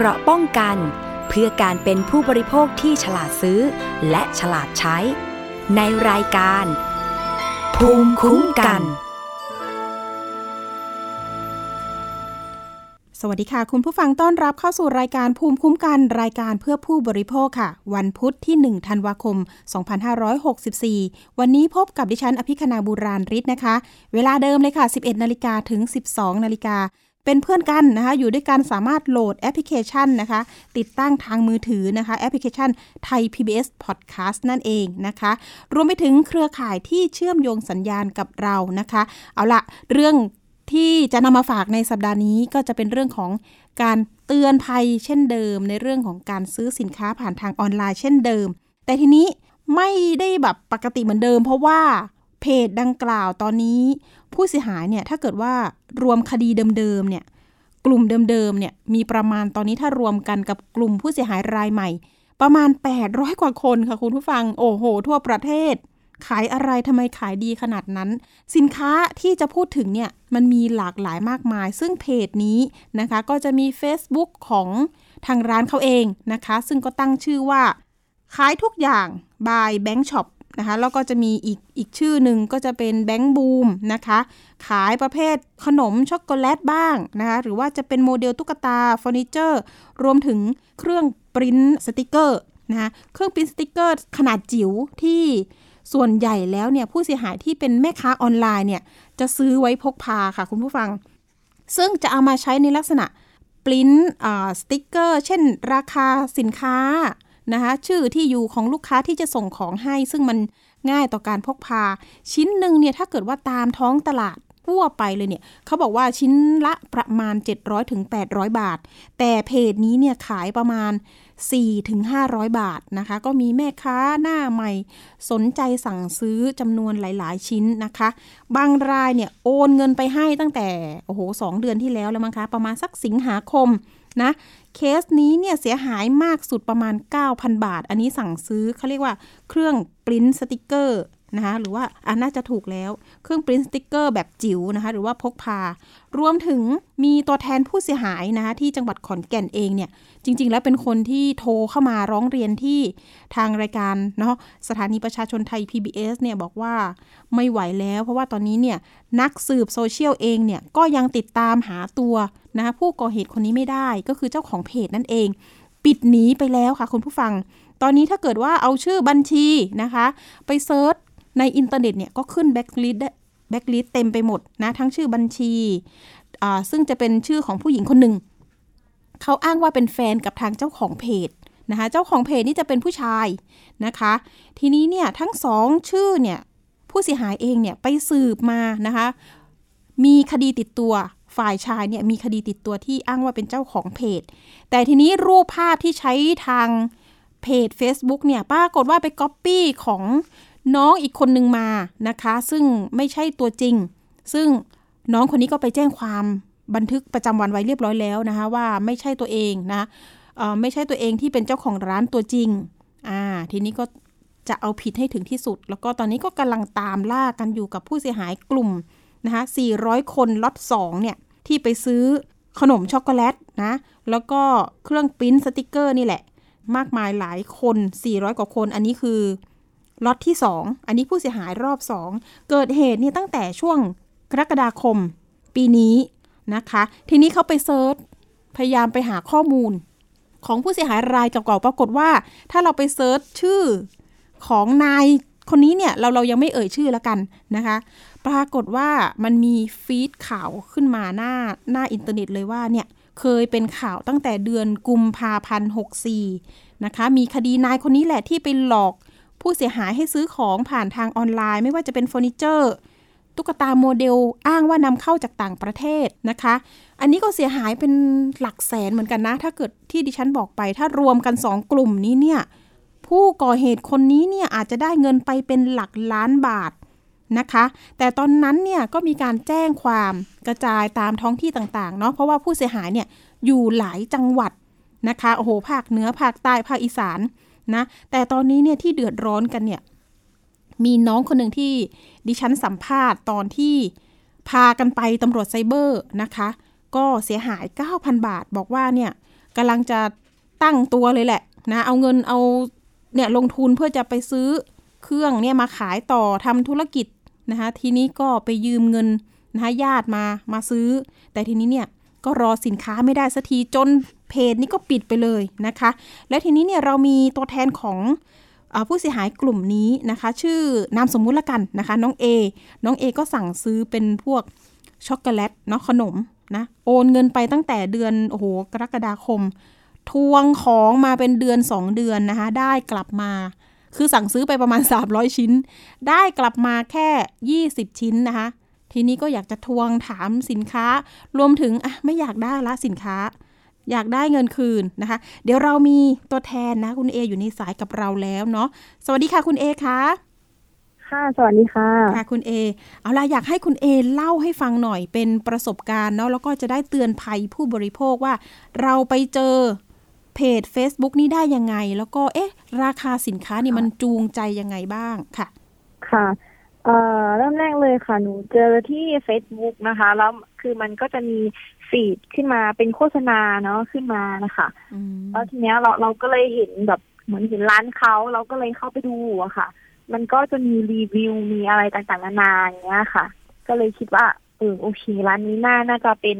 เกราะป้องกันเพื่อการเป็นผู้บริโภคที่ฉลาดซื้อและฉลาดใช้ในรายการภูมิคุ้มกันสวัสดีค่ะคุณผู้ฟังต้อนรับเข้าสู่รายการภูมิคุ้มกันรายการเพื่อผู้บริโภคค่ะวันพุธที่1ธันวาคม2564วันนี้พบกับดิฉันอภิคณาบุราณฤทธิ์นะคะเวลาเดิมเลยค่ะ 11:00 นถึง 12:00 นเป็นเพื่อนกันนะคะอยู่ด้วยกันสามารถโหลดแอปพลิเคชันนะคะติดตั้งทางมือถือนะคะแอปพลิเคชันไทย PBS Podcast นั่นเองนะคะรวมไปถึงเครือข่ายที่เชื่อมโยงสัญญาณกับเรานะคะเอาละเรื่องที่จะนำมาฝากในสัปดาห์นี้ก็จะเป็นเรื่องของการเตือนภัยเช่นเดิมในเรื่องของการซื้อสินค้าผ่านทางออนไลน์เช่นเดิมแต่ทีนี้ไม่ได้แบบปกติเหมือนเดิมเพราะว่าเพจดังกล่าวตอนนี้ผู้เสียหายเนี่ยถ้าเกิดว่ารวมคดีเดิมๆเนี่ยกลุ่มเดิมๆเนี่ยมีประมาณตอนนี้ถ้ารวมกันกับกลุ่มผู้เสียหายรายใหม่ประมาณ800กว่าคนค่ะคุณผู้ฟังโอ้โหทั่วประเทศขายอะไรทำไมขายดีขนาดนั้นสินค้าที่จะพูดถึงเนี่ยมันมีหลากหลายมากมายซึ่งเพจนี้นะคะก็จะมี Facebook ของทางร้านเขาเองนะคะซึ่งก็ตั้งชื่อว่าขายทุกอย่าง by Bank Shopนะคะแล้วก็จะมีอีกชื่อหนึ่งก็จะเป็นแบงค์บูมนะคะขายประเภทขนมช็อกโกแลตบ้างนะคะหรือว่าจะเป็นโมเดลตุ๊กตาเฟอร์นิเจอร์รวมถึงเครื่องปริ้นสติกเกอร์นะคะเครื่องปริ้นสติกเกอร์ขนาดจิ๋วที่ส่วนใหญ่แล้วเนี่ยผู้เสียหายที่เป็นแม่ค้าออนไลน์เนี่ยจะซื้อไว้พกพาค่ะคุณผู้ฟังซึ่งจะเอามาใช้ในลักษณะปริ้นสติกเกอร์เช่นราคาสินค้านะคะชื่อที่อยู่ของลูกค้าที่จะส่งของให้ซึ่งมันง่ายต่อการพกพาชิ้นหนึ่งเนี่ยถ้าเกิดว่าตามท้องตลาดทั่วไปเลยเนี่ยเขาบอกว่าชิ้นละประมาณ 700-800 บาทแต่เพจนี้เนี่ยขายประมาณ 4-500 บาทนะคะก็มีแม่ค้าหน้าใหม่สนใจสั่งซื้อจำนวนหลายๆชิ้นนะคะบางรายเนี่ยโอนเงินไปให้ตั้งแต่2 เดือนที่แล้วมั้งคะประมาณสักสิงหาคมนะเคสนี้เนี่ยเสียหายมากสุดประมาณ 9,000 บาทอันนี้สั่งซื้อเขาเรียกว่าเครื่องปริ้นสติกเกอร์นะคะหรือว่าน่าจะถูกแล้วเครื่องปริ้นสติกเกอร์แบบจิ๋วนะคะหรือว่าพกพารวมถึงมีตัวแทนผู้เสียหายนะคะที่จังหวัดขอนแก่นเองเนี่ยจริงๆแล้วเป็นคนที่โทรเข้ามาร้องเรียนที่ทางรายการเนาะสถานีประชาชนไทย PBS เนี่ยบอกว่าไม่ไหวแล้วเพราะว่าตอนนี้เนี่ยนักสืบโซเชียลเองเนี่ยก็ยังติดตามหาตัวนะผู้ก่อเหตุคนนี้ไม่ได้ก็คือเจ้าของเพจนั่นเองปิดหนีไปแล้วค่ะคุณผู้ฟังตอนนี้ถ้าเกิดว่าเอาชื่อบัญชีนะคะไปเซิร์ชในอินเทอร์เน็ตเนี่ยก็ขึ้นแบ็คลิสต์เต็มไปหมดนะทั้งชื่อบัญชีซึ่งจะเป็นชื่อของผู้หญิงคนหนึ่งเขาอ้างว่าเป็นแฟนกับทางเจ้าของเพจนะคะเจ้าของเพจนี่จะเป็นผู้ชายนะคะทีนี้เนี่ยทั้งสองชื่อเนี่ยผู้เสียหายเองเนี่ยไปสืบมานะคะมีคดีติดตัวฝ่ายชายเนี่ยมีคดีติดตัวที่อ้างว่าเป็นเจ้าของเพจแต่ทีนี้รูปภาพที่ใช้ทางเพจ Facebook เนี่ยปรากฏว่าไปก๊อปปี้ของน้องอีกคนนึงมานะคะซึ่งไม่ใช่ตัวจริงซึ่งน้องคนนี้ก็ไปแจ้งความบันทึกประจำวันไว้เรียบร้อยแล้วนะคะว่าไม่ใช่ตัวเองนะไม่ใช่ตัวเองที่เป็นเจ้าของร้านตัวจริงทีนี้ก็จะเอาผิดให้ถึงที่สุดแล้วก็ตอนนี้ก็กำลังตามล่ากันอยู่กับผู้เสียหายกลุ่มนะคะ400คนล็อต2เนี่ยที่ไปซื้อขนมช็อกโกแลตนะแล้วก็เครื่องปริ้นสติกเกอร์นี่แหละมากมายหลายคน400กว่าคนอันนี้คือล็อตที่2อันนี้ผู้เสียหายรอบ2เกิดเหตุนี่ตั้งแต่ช่วงกรกฎาคมปีนี้นะคะทีนี้เขาไปเซิร์ชพยายามไปหาข้อมูลของผู้เสียหายรายเก่าๆปรากฏว่าถ้าเราไปเซิร์ชชื่อของนายคนนี้เนี่ยเรายังไม่เอ่ยชื่อละกันนะคะปรากฏว่ามันมีฟีดข่าวขึ้นมาหน้าอินเทอร์เน็ตเลยว่าเนี่ยเคยเป็นข่าวตั้งแต่เดือนกุมภาพันธ์64นะคะมีคดีนายคนนี้แหละที่ไปหลอกผู้เสียหายให้ซื้อของผ่านทางออนไลน์ไม่ว่าจะเป็นเฟอร์นิเจอร์ตุ๊กตาโมเดลอ้างว่านำเข้าจากต่างประเทศนะคะอันนี้ก็เสียหายเป็นหลักแสนเหมือนกันนะถ้าเกิดที่ดิฉันบอกไปถ้ารวมกัน2กลุ่มนี้เนี่ยผู้ก่อเหตุคนนี้เนี่ยอาจจะได้เงินไปเป็นหลักล้านบาทนะคะแต่ตอนนั้นเนี่ยก็มีการแจ้งความกระจายตามท้องที่ต่างๆเนาะเพราะว่าผู้เสียหายเนี่ยอยู่หลายจังหวัดนะคะโอ้โหภาคเหนือภาคใต้ภาคอีสานนะแต่ตอนนี้เนี่ยที่เดือดร้อนกันเนี่ยมีน้องคนหนึ่งที่ดิฉันสัมภาษณ์ตอนที่พากันไปตำรวจไซเบอร์นะคะก็เสียหาย 9,000 บาทบอกว่าเนี่ย กำลังจะตั้งตัวเลยแหละนะเอาเงินเอาเนี่ยลงทุนเพื่อจะไปซื้อเครื่องเนี่ยมาขายต่อทำธุรกิจนะคะทีนี้ก็ไปยืมเงินนะคะญาติมาซื้อแต่ทีนี้เนี่ยก็รอสินค้าไม่ได้สักทีจนเพจนี้ก็ปิดไปเลยนะคะและทีนี้เนี่ยเรามีตัวแทนของผู้เสียหายกลุ่มนี้นะคะชื่อนามสมมุติละกันนะคะน้องเอก็สั่งซื้อเป็นพวกช็อกโกแลตเนาะขนมนะโอนเงินไปตั้งแต่เดือนกรกฎาคมทวงของมาเป็นเดือน2เดือนนะคะได้กลับมาคือสั่งซื้อไปประมาณ300ชิ้นได้กลับมาแค่20ชิ้นนะคะทีนี้ก็อยากจะทวงถามสินค้ารวมถึงไม่อยากได้ละสินค้าอยากได้เงินคืนนะคะเดี๋ยวเรามีตัวแทนนะคุณเออยู่ในสายกับเราแล้วเนาะสวัสดีค่ะคุณเอค่ะค่ะสวัสดีค่ะค่ะคุณเอเอาล่ะอยากให้คุณเอเล่าให้ฟังหน่อยเป็นประสบการณ์เนาะแล้วก็จะได้เตือนภัยผู้บริโภคว่าเราไปเจอเพจ Facebook นี่ได้ยังไงแล้วก็ราคาสินค้านี่มันจูงใจยังไงบ้างค่ะค่ะเริ่มแรกเลยค่ะหนูเจอที่ Facebook นะคะแล้วคือมันก็จะมีฟีดขึ้นมาเป็นโฆษณาเนาะขึ้นมานะคะแล้วทีเนี้ยเราก็เลยเห็นแบบเหมือนเห็นร้านเขาเราก็เลยเข้าไปดูอะค่ะมันก็จะมีรีวิวมีอะไรต่างๆนานาอย่างเงี้ยค่ะก็เลยคิดว่าโอเคร้านนี้น่าจะเป็น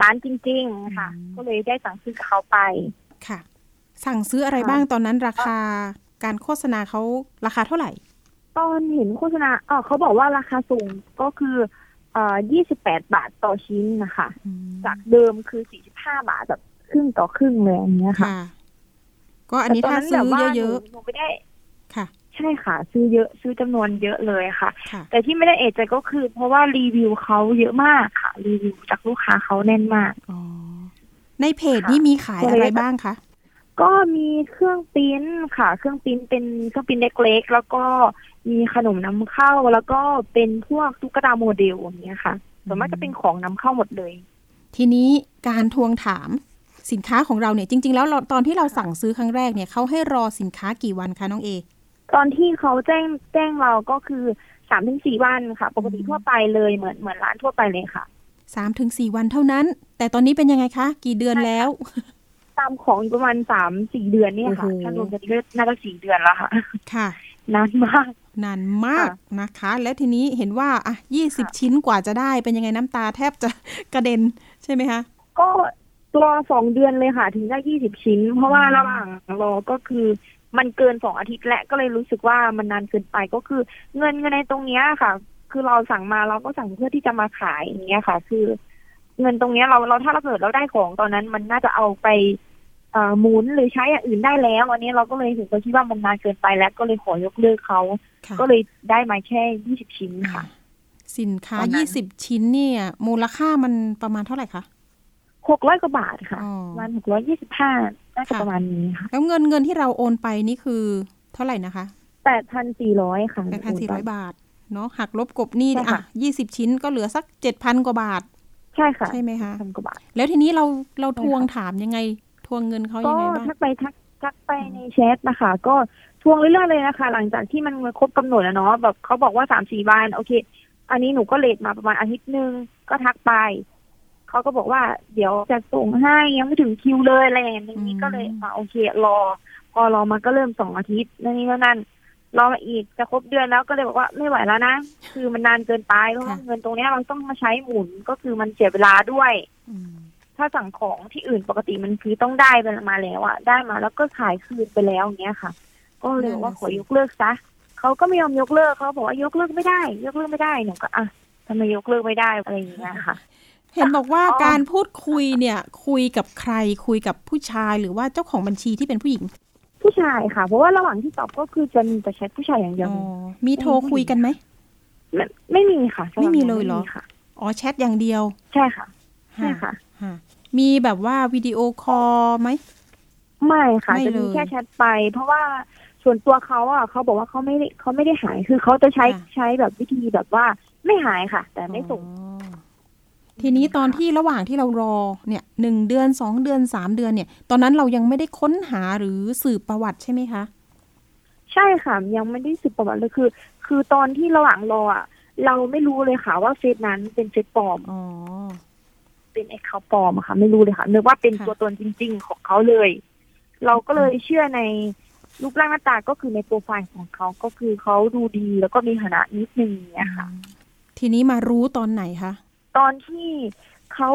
ร้านจริงๆค่ะก็เลยได้สั่งซื้อเขาไปค่ะสั่งซื้ออะไรบ้างตอนนั้นราคาการโฆษณาเขาราคาเท่าไหร่ตอนเห็นโฆษณาเขาบอกว่าราคาสูงก็คือ28บาทต่อชิ้นนะคะจากเดิมคือ45บาทแบบครึ่งต่อครึ่งเลยอย่างเงี้ยค่ะก็อันนี้ถ้าซื้อเยอะๆหนูไม่ได้ค่ะใช่ค่ะซื้อเยอะซื้อจำนวนเยอะเลยค่ะแต่ที่ไม่ได้เอะใจก็คือเพราะว่ารีวิวเขาเยอะมากค่ะรีวิวจากลูกค้าเขาแน่นมากในเพจนี่มีขายอะไรบ้างคะก็มีเครื่องปิ้นค่ะเครื่องปิ้นเป็นเครื่องปิ้นเล็กๆแล้วก็มีขนมนำเข้าแล้วก็เป็นพวกตุ๊กตาโมเดลอย่างเงี้ยค่ะส่วนมากจะเป็นของนำเข้าหมดเลยทีนี้การทวงถามสินค้าของเราเนี่ยจริงๆแล้วตอนที่เราสั่งซื้อครั้งแรกเนี่ยเขาให้รอสินค้ากี่วันคะน้องเอตอนที่เขาแจ้งเราก็คือ 3-4 วันค่ะปกติทั่วไปเลยเหมือนร้านทั่วไปเลยค่ะ 3-4 วันเท่านั้นแต่ตอนนี้เป็นยังไงคะกี่เดือนแล้วตามของอยู่ประมาณ 3-4 เดือนเนี่ยค่ะถ้ารวมกันก็น่าจะ4เดือนแล้วค่ะค่ะนานมากนะคะและทีนี้เห็นว่า20ชิ้นกว่าจะได้เป็นยังไงน้ำตาแทบจะกระเด็นใช่ไหมคะก็รอ2เดือนเลยค่ะถึงได้20ชิ้นเพราะว่าระหว่างรอก็คือมันเกิน2อาทิตย์และก็เลยรู้สึกว่ามันนานเกินไปก็คือเงินในตรงเนี้ยค่ะคือเราสั่งมาเราก็สั่งเพื่อที่จะมาขายอย่างเงี้ยค่ะคือเงินตรงเนี้ยเราถ้าเราเกิดเราได้ของตอนนั้นมันน่าจะเอาไปหมุนหรือใช้อย่างอื่นได้แล้วอันนี้เราก็เลยถึงก็คิดว่ามันนานเกินไปแล้วก็เลยขอยกเลิกเขาก็เลยได้มาแค่20ชิ้นค่ะสินค้า20ชิ้นเนี่ยมูลค่ามันประมาณเท่าไหร่คะ600กว่าบาทค่ะประมาณ625น่าจะประมาณนี้ค่ะแล้วเงินที่เราโอนไปนี่คือเท่าไหร่นะคะ 8,400 ค่ะ 8,400 บาทเนาะหักลบกบหนี้20ชิ้นก็เหลือสัก 7,000 กว่าบาทใช่ค่ะใช่ไหมคะพันกว่าบาทแล้วทีนี้เราทวงถามยังไงทวงเงินเขายังไงบ้างก็ทักไปในแชทนะคะก็ทวงเรื่อยๆเลยนะคะหลังจากที่มันครบกำหนดแล้วเนาะแบบเขาบอกว่า 3-4 วันโอเคอันนี้หนูก็เลทมาประมาณอาทิตย์นึงก็ทักไปเขาก็บอกว่าเดี๋ยวจะส่งให้ยังไม่ถึงคิวเลยอะไรอย่างนี้ก็เลยโอเครอมาก็เริ่ม2อาทิตย์นั่นนี่นั่นรอมาอีกจะครบเดือนแล้วก็เลยบอกว่าไม่ไหวแล้วนะคือมันนานเกินไปเพราะเงินตรงนี้เราต้องมาใช้หมุนก็คือมันเสียเวลาด้วยถ้าสั่งของที่อื่นปกติมันคือต้องได้มาแล้วอะได้มาแล้วก็ขายคืนไปแล้วอย่างเงี้ยค่ะก็เลยว่าขอยกเลิกซะเขาก็ไม่ยอมยกเลิกเขาบอกว่ายกเลิกไม่ได้หนูก็ทำไมยกเลิกไม่ได้อะไรอย่างเงี้ยค่ะเห็นบอกว่าการพูดคุยเนี่ยคุยกับใครคุยกับผู้ชายหรือว่าเจ้าของบัญชีที่เป็นผู้หญิงผู้ชายค่ะเพราะว่าระหว่างที่ตอบก็คือจะมีแต่แชทผู้ชายอย่างเดียวมีโทรคุยกันไหมไม่มีค่ะไม่มีเลยเหรออ๋อแชทอย่างเดียวใช่ค่ะใช่ค่ะมีแบบว่าวิดีโอคอลไหมไม่ค่ะจะมีแค่แชทไปเพราะว่าส่วนตัวเขาอ่ะเขาบอกว่าเขาไม่ได้หายคือเขาจะใช้แบบวิธีแบบว่าไม่หายค่ะแต่ไม่ส่งทีนี้ตอนที่ระหว่างที่เรารอเนี่ย1เดือน2เดือน3เดือนเนี่ยตอนนั้นเรายังไม่ได้ค้นหาหรือสืบประวัติใช่ไหมคะใช่ค่ะยังไม่ได้สืบประวัติเลยคือตอนที่ระหว่างรออ่ะเราไม่รู้เลยค่ะว่าเฟซนั้นเป็นเฟซปลอม เป็นแอคเคาท์ปลอมค่ะไม่รู้เลยค่ะนึกว่าเป็นตัวตนจริงๆของเขาเลยเราก็เลยเชื่อในรูปร่างหน้าตาก็คือในโปรไฟล์ของเขาก็คือเขาดูดีแล้วก็มีฐานะนิดนึงเนี่ยค่ะทีนี้มารู้ตอนไหนคะตอนที่เขา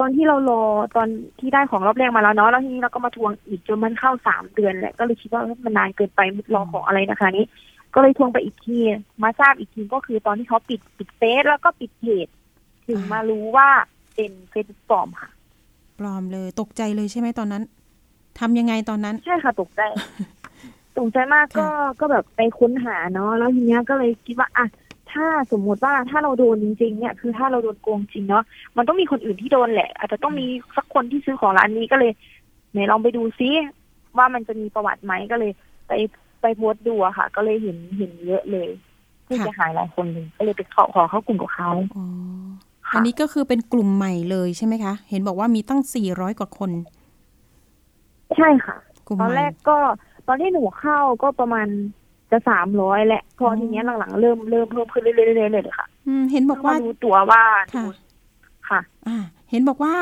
ตอนที่เรารอตอนที่ได้ของรอบแรกมาแล้วเนาะแล้วทีนี้เราก็มาทวงอีกจนมันเข้า3เดือนแหละก็เลยคิดว่ามันนานเกินไปรอของอะไรนะคะนี้ก็เลยทวงไปอีกทีมาทราบอีกทีก็คือตอนที่เขาปิดเฟซแล้วก็ปิดเพจถึงมารู้ว่าเป็นเฟซปลอมค่ะปลอมเลยตกใจเลยใช่ไหมตอนนั้นทำยังไงตอนนั้นใช่ค่ะตกใจมากก็แบบไปค้นหาเนาะแล้วทีเนี้ยก็เลยคิดว่าอ่ะถ้าสมมติว่าถ้าเราโดนจริงๆเนี่ยคือถ้าเราโดนโกงจริงเนาะมันต้องมีคนอื่นที่โดนแหละอาจจะต้องมีสักคนที่ซื้อของร้านนี้ก็เลยไหนลองไปดูซิว่ามันจะมีประวัติไหมก็เลยไปโพสต์ดูอะค่ะก็เลยเห็นเยอะเลยผู้เสียหายหลายคนเลยก็เลยไปขอเข้ากลุ่มกับเขาอันนี้ก็คือเป็นกลุ่มใหม่เลยใช่ไหมคะเห็นบอกว่ามีตั้ง400กว่าคนใช่ค่ะตอนแรกก็ตอนที่หนูเข้าก็ประมาณจะ300แหละพอทีเนี้ยหลังๆเริ่มเพิ่มขึ้นเรื่อยๆเลยค่ะเห็นบอกว่ารู้ตัวว่าค่ะเห็นบอกว่า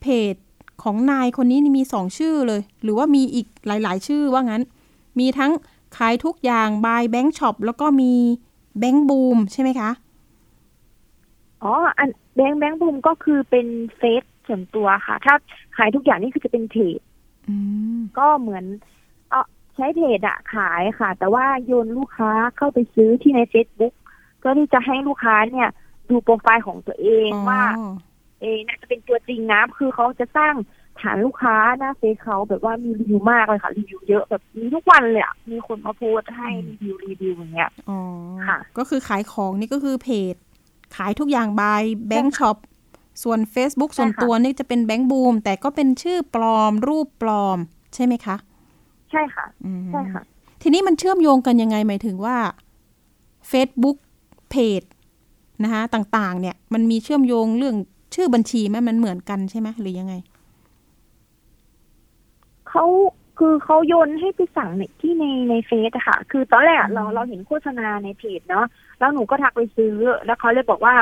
เพจของนายคนนี้มี2ชื่อเลยหรือว่ามีอีกหลายๆชื่อว่างั้นมีทั้งขายทุกอย่างบายแบงค์ช็อปแล้วก็มีแบงค์บูมใช่ไหมคะอ๋ออันแบงค์บูมก็คือเป็นเฟซส่วนตัวค่ะถ้าขายทุกอย่างนี่คือจะเป็นเพจก็เหมือนใช้เพจอะขายค่ะแต่ว่าโยนลูกค้าเข้าไปซื้อที่ใน Facebook ก็ที่จะให้ลูกค้าเนี่ยดูโปรไฟล์ของตัวเองว่าน่าจะเป็นตัวจริงนะคือเขาจะสร้างฐานลูกค้าหน้าเฟซเขาแบบว่ามีรีวิวมากเลยค่ะรีวิวเยอะแบบมีทุกวันเลยอะมีคนมาโพสต์ให้รีวิวอย่างเงี้ยอ๋อค่ะก็คือขายของนี่ก็คือเพจขายทุกอย่างบายแบงค์ช็อปส่วน Facebook ส่วนตัวนี่จะเป็นแบงค์บูมแต่ก็เป็นชื่อปลอมรูปปลอมใช่ไหมคะใช่ค่ะใช่ค่ะทีนี้มันเชื่อมโยงกันยังไงหมายถึงว่า Facebook เพจนะคะต่างๆเนี่ยมันมีเชื่อมโยงเรื่องชื่อบัญชีมั้ยมันเหมือนกันใช่มั้ยหรือยังไงเขาโยนให้ไปสั่งที่ในเฟซอะค่ะคือตอนแรกเราเห็นโฆษณาในเพจเนาะแล้วหนูก็ทักไปซื้อแล้วเขาเลยบอกว่า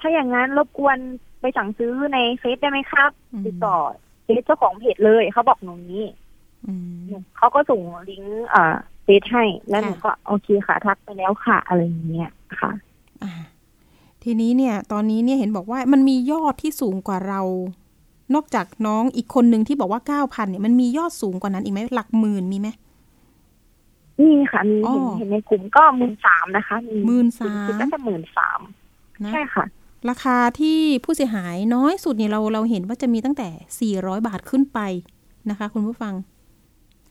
ถ้าอย่างนั้นรบกวนไปสั่งซื้อในเฟซได้ไหมครับติดต่อเฟซเจ้าของเพจเลยเขาบอกหนูนี้เขาก็ส่งลิงก์เฟซให้แล้วหนูก็โอเคค่ะทักไปแล้วค่ะอะไรอย่างเงี้ยค่ะทีนี้เนี่ยตอนนี้เนี่ยเห็นบอกว่ามันมียอดที่สูงกว่าเรานอกจากน้องอีกคนนึงที่บอกว่า 9,000 เนี่ยมันมียอดสูงกว่านั้นอีกไหมหลักหมื่นมีไหมมีค่ะมีเห็นในกลุ่มก็ 13,000 นะคะมี 13,000 ก็จะ 13,000 นะใช่ค่ะราคาที่ผู้เสียหายน้อยสุดเนี่ยเราเห็นว่าจะมีตั้งแต่400บาทขึ้นไปนะคะคุณผู้ฟัง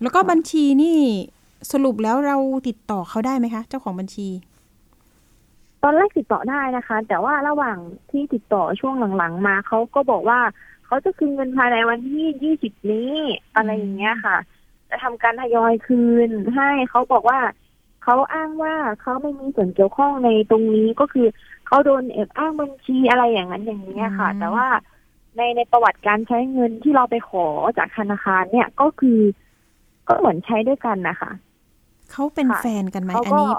แล้วก็บัญชีนี่สรุปแล้วเราติดต่อเขาได้ไหมคะเจ้าของบัญชีตอนแรกติดต่อได้นะคะแต่ว่าระหว่างที่ติดต่อช่วงหลังๆมาเขาก็บอกว่าเขาจะคืนเงินภายในวันที่20นี้อะไรอย่างเงี้ยค่ะจะทำการทยอยคืนให้เขาบอกว่าเขาอ้างว่าเขาไม่มีส่วนเกี่ยวข้องในตรงนี้ก็คือเขาโดนแอบอ้างบัญชีอะไรอย่างนั้นอย่างนี้ค่ะแต่ว่าในประวัติการใช้เงินที่เราไปขอจากธนาคารเนี่ยก็คือก็เหมือนใช้ด้วยกันนะคะเขาเป็นแฟนกันไหมอันนี้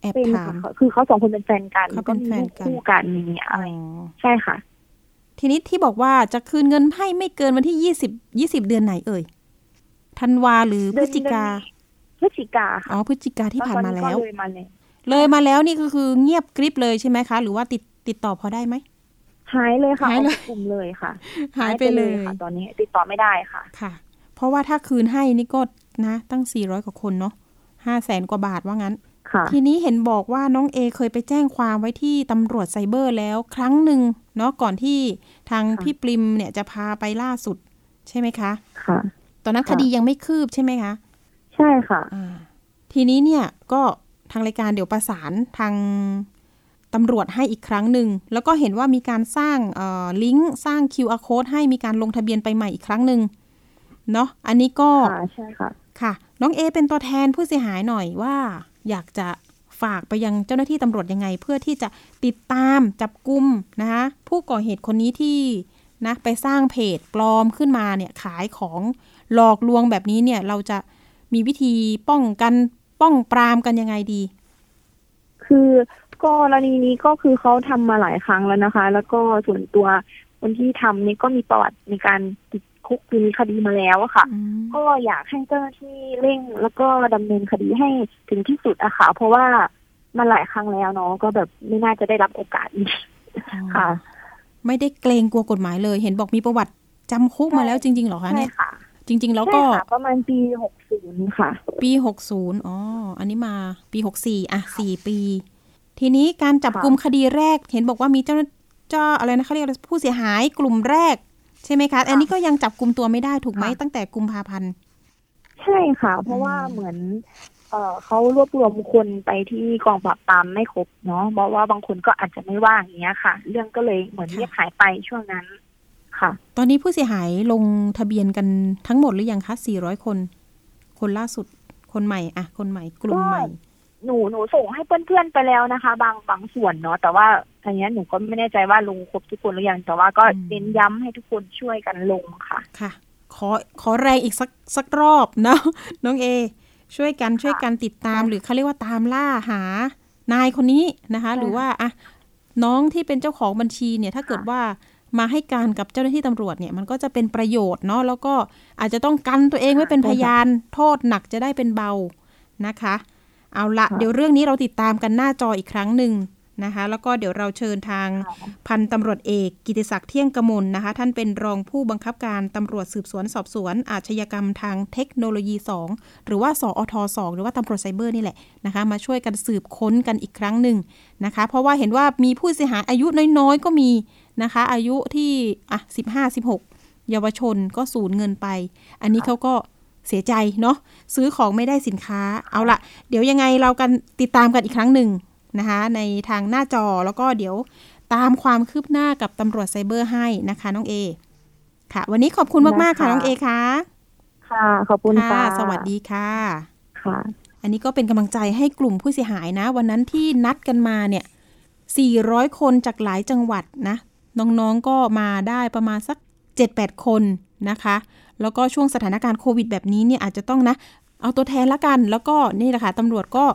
แอบถามคือเขาสองคนเป็นแฟนกันเขาเป็นแฟนกันคู่กันอย่างเงี้ยอะไรใช่ค่ะทีนี้ที่บอกว่าจะคืนเงินให้ไม่เกินวันที่20เดือนไหนเอ่ยธันวาหรือพฤศจิกาค่ะอ๋อพฤศจิกาที่ผ่านมาแล้วเลยมาแล้วนี่คือเงียบกริบเลยใช่ไหมคะหรือว่าติดต่อพอได้ไหมหายเลยค่ะออกกลุ่มเลยค่ะหายไปเลยค่ะตอนนี้ติดต่อไม่ได้ค่ะค่ะเพราะว่าถ้าคืนให้นี่ก็นะตั้ง400กว่าคนเนาะ 500,000 กว่าบาทว่างั้นทีนี้เห็นบอกว่าน้องเอเคยไปแจ้งความไว้ที่ตำรวจไซเบอร์แล้วครั้งนึงเนาะก่อนที่ทางพี่ปริมเนี่ยจะพาไปล่าสุดใช่ไหมคะค่ะตอนนั้นคดียังไม่คืบใช่ไหมคะใช่ค่ะทีนี้เนี่ยก็ทางรายการเดี๋ยวประสานทางตำรวจให้อีกครั้งหนึ่งแล้วก็เห็นว่ามีการสร้างลิงก์สร้าง QR Code ให้มีการลงทะเบียนไปใหม่อีกครั้งหนึ่งเนาะอันนี้ก็ใช่ค่ะค่ะน้องเอเป็นตัวแทนผู้เสียหายหน่อยว่าอยากจะฝากไปยังเจ้าหน้าที่ตำรวจยังไงเพื่อที่จะติดตามจับกุมนะคะผู้ก่อเหตุคนนี้ที่นะไปสร้างเพจปลอมขึ้นมาเนี่ยขายของหลอกลวงแบบนี้เนี่ยเราจะมีวิธีป้องปรามกันยังไงดีคือกรณีนี้ก็คือเขาทำมาหลายครั้งแล้วนะคะแล้วก็ส่วนตัว คนที่ทำนี่ก็มีประวัติในการติดคุกมีคดีมาแล้วค่ะก็อยากให้เจ้าหน้าที่เร่งแล้วก็ดำเนินคดีให้ถึงที่สุดอะค่ะเพราะว่ามันหลายครั้งแล้วเนาะก็แบบไม่น่าจะได้รับโอกาสอีกค่ะไม่ได้เกรงกลัวกฎหมายเลยเห็นบอกมีประวัติจำคุกมาแล้วจริงๆเหรอคะเนี่ยจริงๆแล้วก็ประมาณปี60ค่ะปี60อ๋ออันนี้มาปี64อ่ะ4ปีทีนี้การจับกุมคดีแรกเห็นบอกว่ามีเจ้าอะไรนะเขาเรียกผู้เสียหายกลุ่มแรกใช่ไหมคะอันนี้ก็ยังจับกุมตัวไม่ได้ถูกไหมตั้งแต่กุมภาพันธ์ใช่ค่ะเพราะว่าเหมือนเขารวบรวมคนไปที่กองปราบปรามไม่ครบเนาะเพราะว่าบางคนก็อาจจะไม่ว่างอย่างเงี้ยค่ะเรื่องก็เลยเหมือนเงียบหายไปช่วงนั้นค่ะตอนนี้ผู้เสียหายลงทะเบียนกันทั้งหมดหรือยังคะ400คนคนล่าสุดคนใหม่อ่ะคนใหม่กลุ่มใหม่หนูส่งให้เพื่อนๆไปแล้วนะคะบางส่วนเนาะแต่ว่าอันนี้หนูก็ไม่แน่ใจว่าลงครบทุกคนหรือยังแต่ว่าก็เน้นย้ำให้ทุกคนช่วยกันลงค่ะค่ะขอแรงอีกสักรอบเนาะน้องเอช่วยกันติดตามหรือเขาเรียกว่าตามล่าหานายคนนี้นะคะหรือว่าอ่ะน้องที่เป็นเจ้าของบัญชีเนี่ยถ้าเกิดว่ามาให้การกับเจ้าหน้าที่ตำรวจเนี่ยมันก็จะเป็นประโยชน์เนาะแล้วก็อาจจะต้องกันตัวเองไว้เป็นพยานโทษหนักจะได้เป็นเบานะคะเอาละเดี๋ยวเรื่องนี้เราติดตามกันหน้าจออีกครั้งหนึ่งนะคะแล้วก็เดี๋ยวเราเชิญทางพันตำรวจเอกกิติศักดิ์เที่ยงกมลนะคะท่านเป็นรองผู้บังคับการตำรวจสืบสวนสอบสวนอาชญากรรมทางเทคโนโลยี2หรือว่าสอท2หรือว่าตำรวจไซเบอร์นี่แหละนะคะมาช่วยกันสืบค้นกันอีกครั้งหนึ่งนะคะเพราะว่าเห็นว่ามีผู้เสียหายอายุน้อยๆก็มีนะคะอายุที่15-16 เยาวชนก็สูญเงินไปอันนี้เขาก็เสียใจเนาะซื้อของไม่ได้สินค้าเอาละเดี๋ยวยังไงเรากันติดตามกันอีกครั้งหนึ่งนะคะในทางหน้าจอแล้วก็เดี๋ยวตามความคืบหน้ากับตำรวจไซเบอร์ให้นะคะน้องเอค่ะวันนี้ขอบคุณมากๆค่ะน้องเอค่ะค่ะขอบคุณค่ะสวัสดีค่ะค่ะอันนี้ก็เป็นกำลังใจให้กลุ่มผู้เสียหายนะวันนั้นที่นัดกันมาเนี่ย400คนจากหลายจังหวัดนะน้องๆก็มาได้ประมาณสัก 7-8 คนนะคะแล้วก็ช่วงสถานการณ์โควิดแบบนี้เนี่ยอาจจะต้องนะเอาตัวแทนละกันแล้วก็นี่แหละค่ะตำรวจก็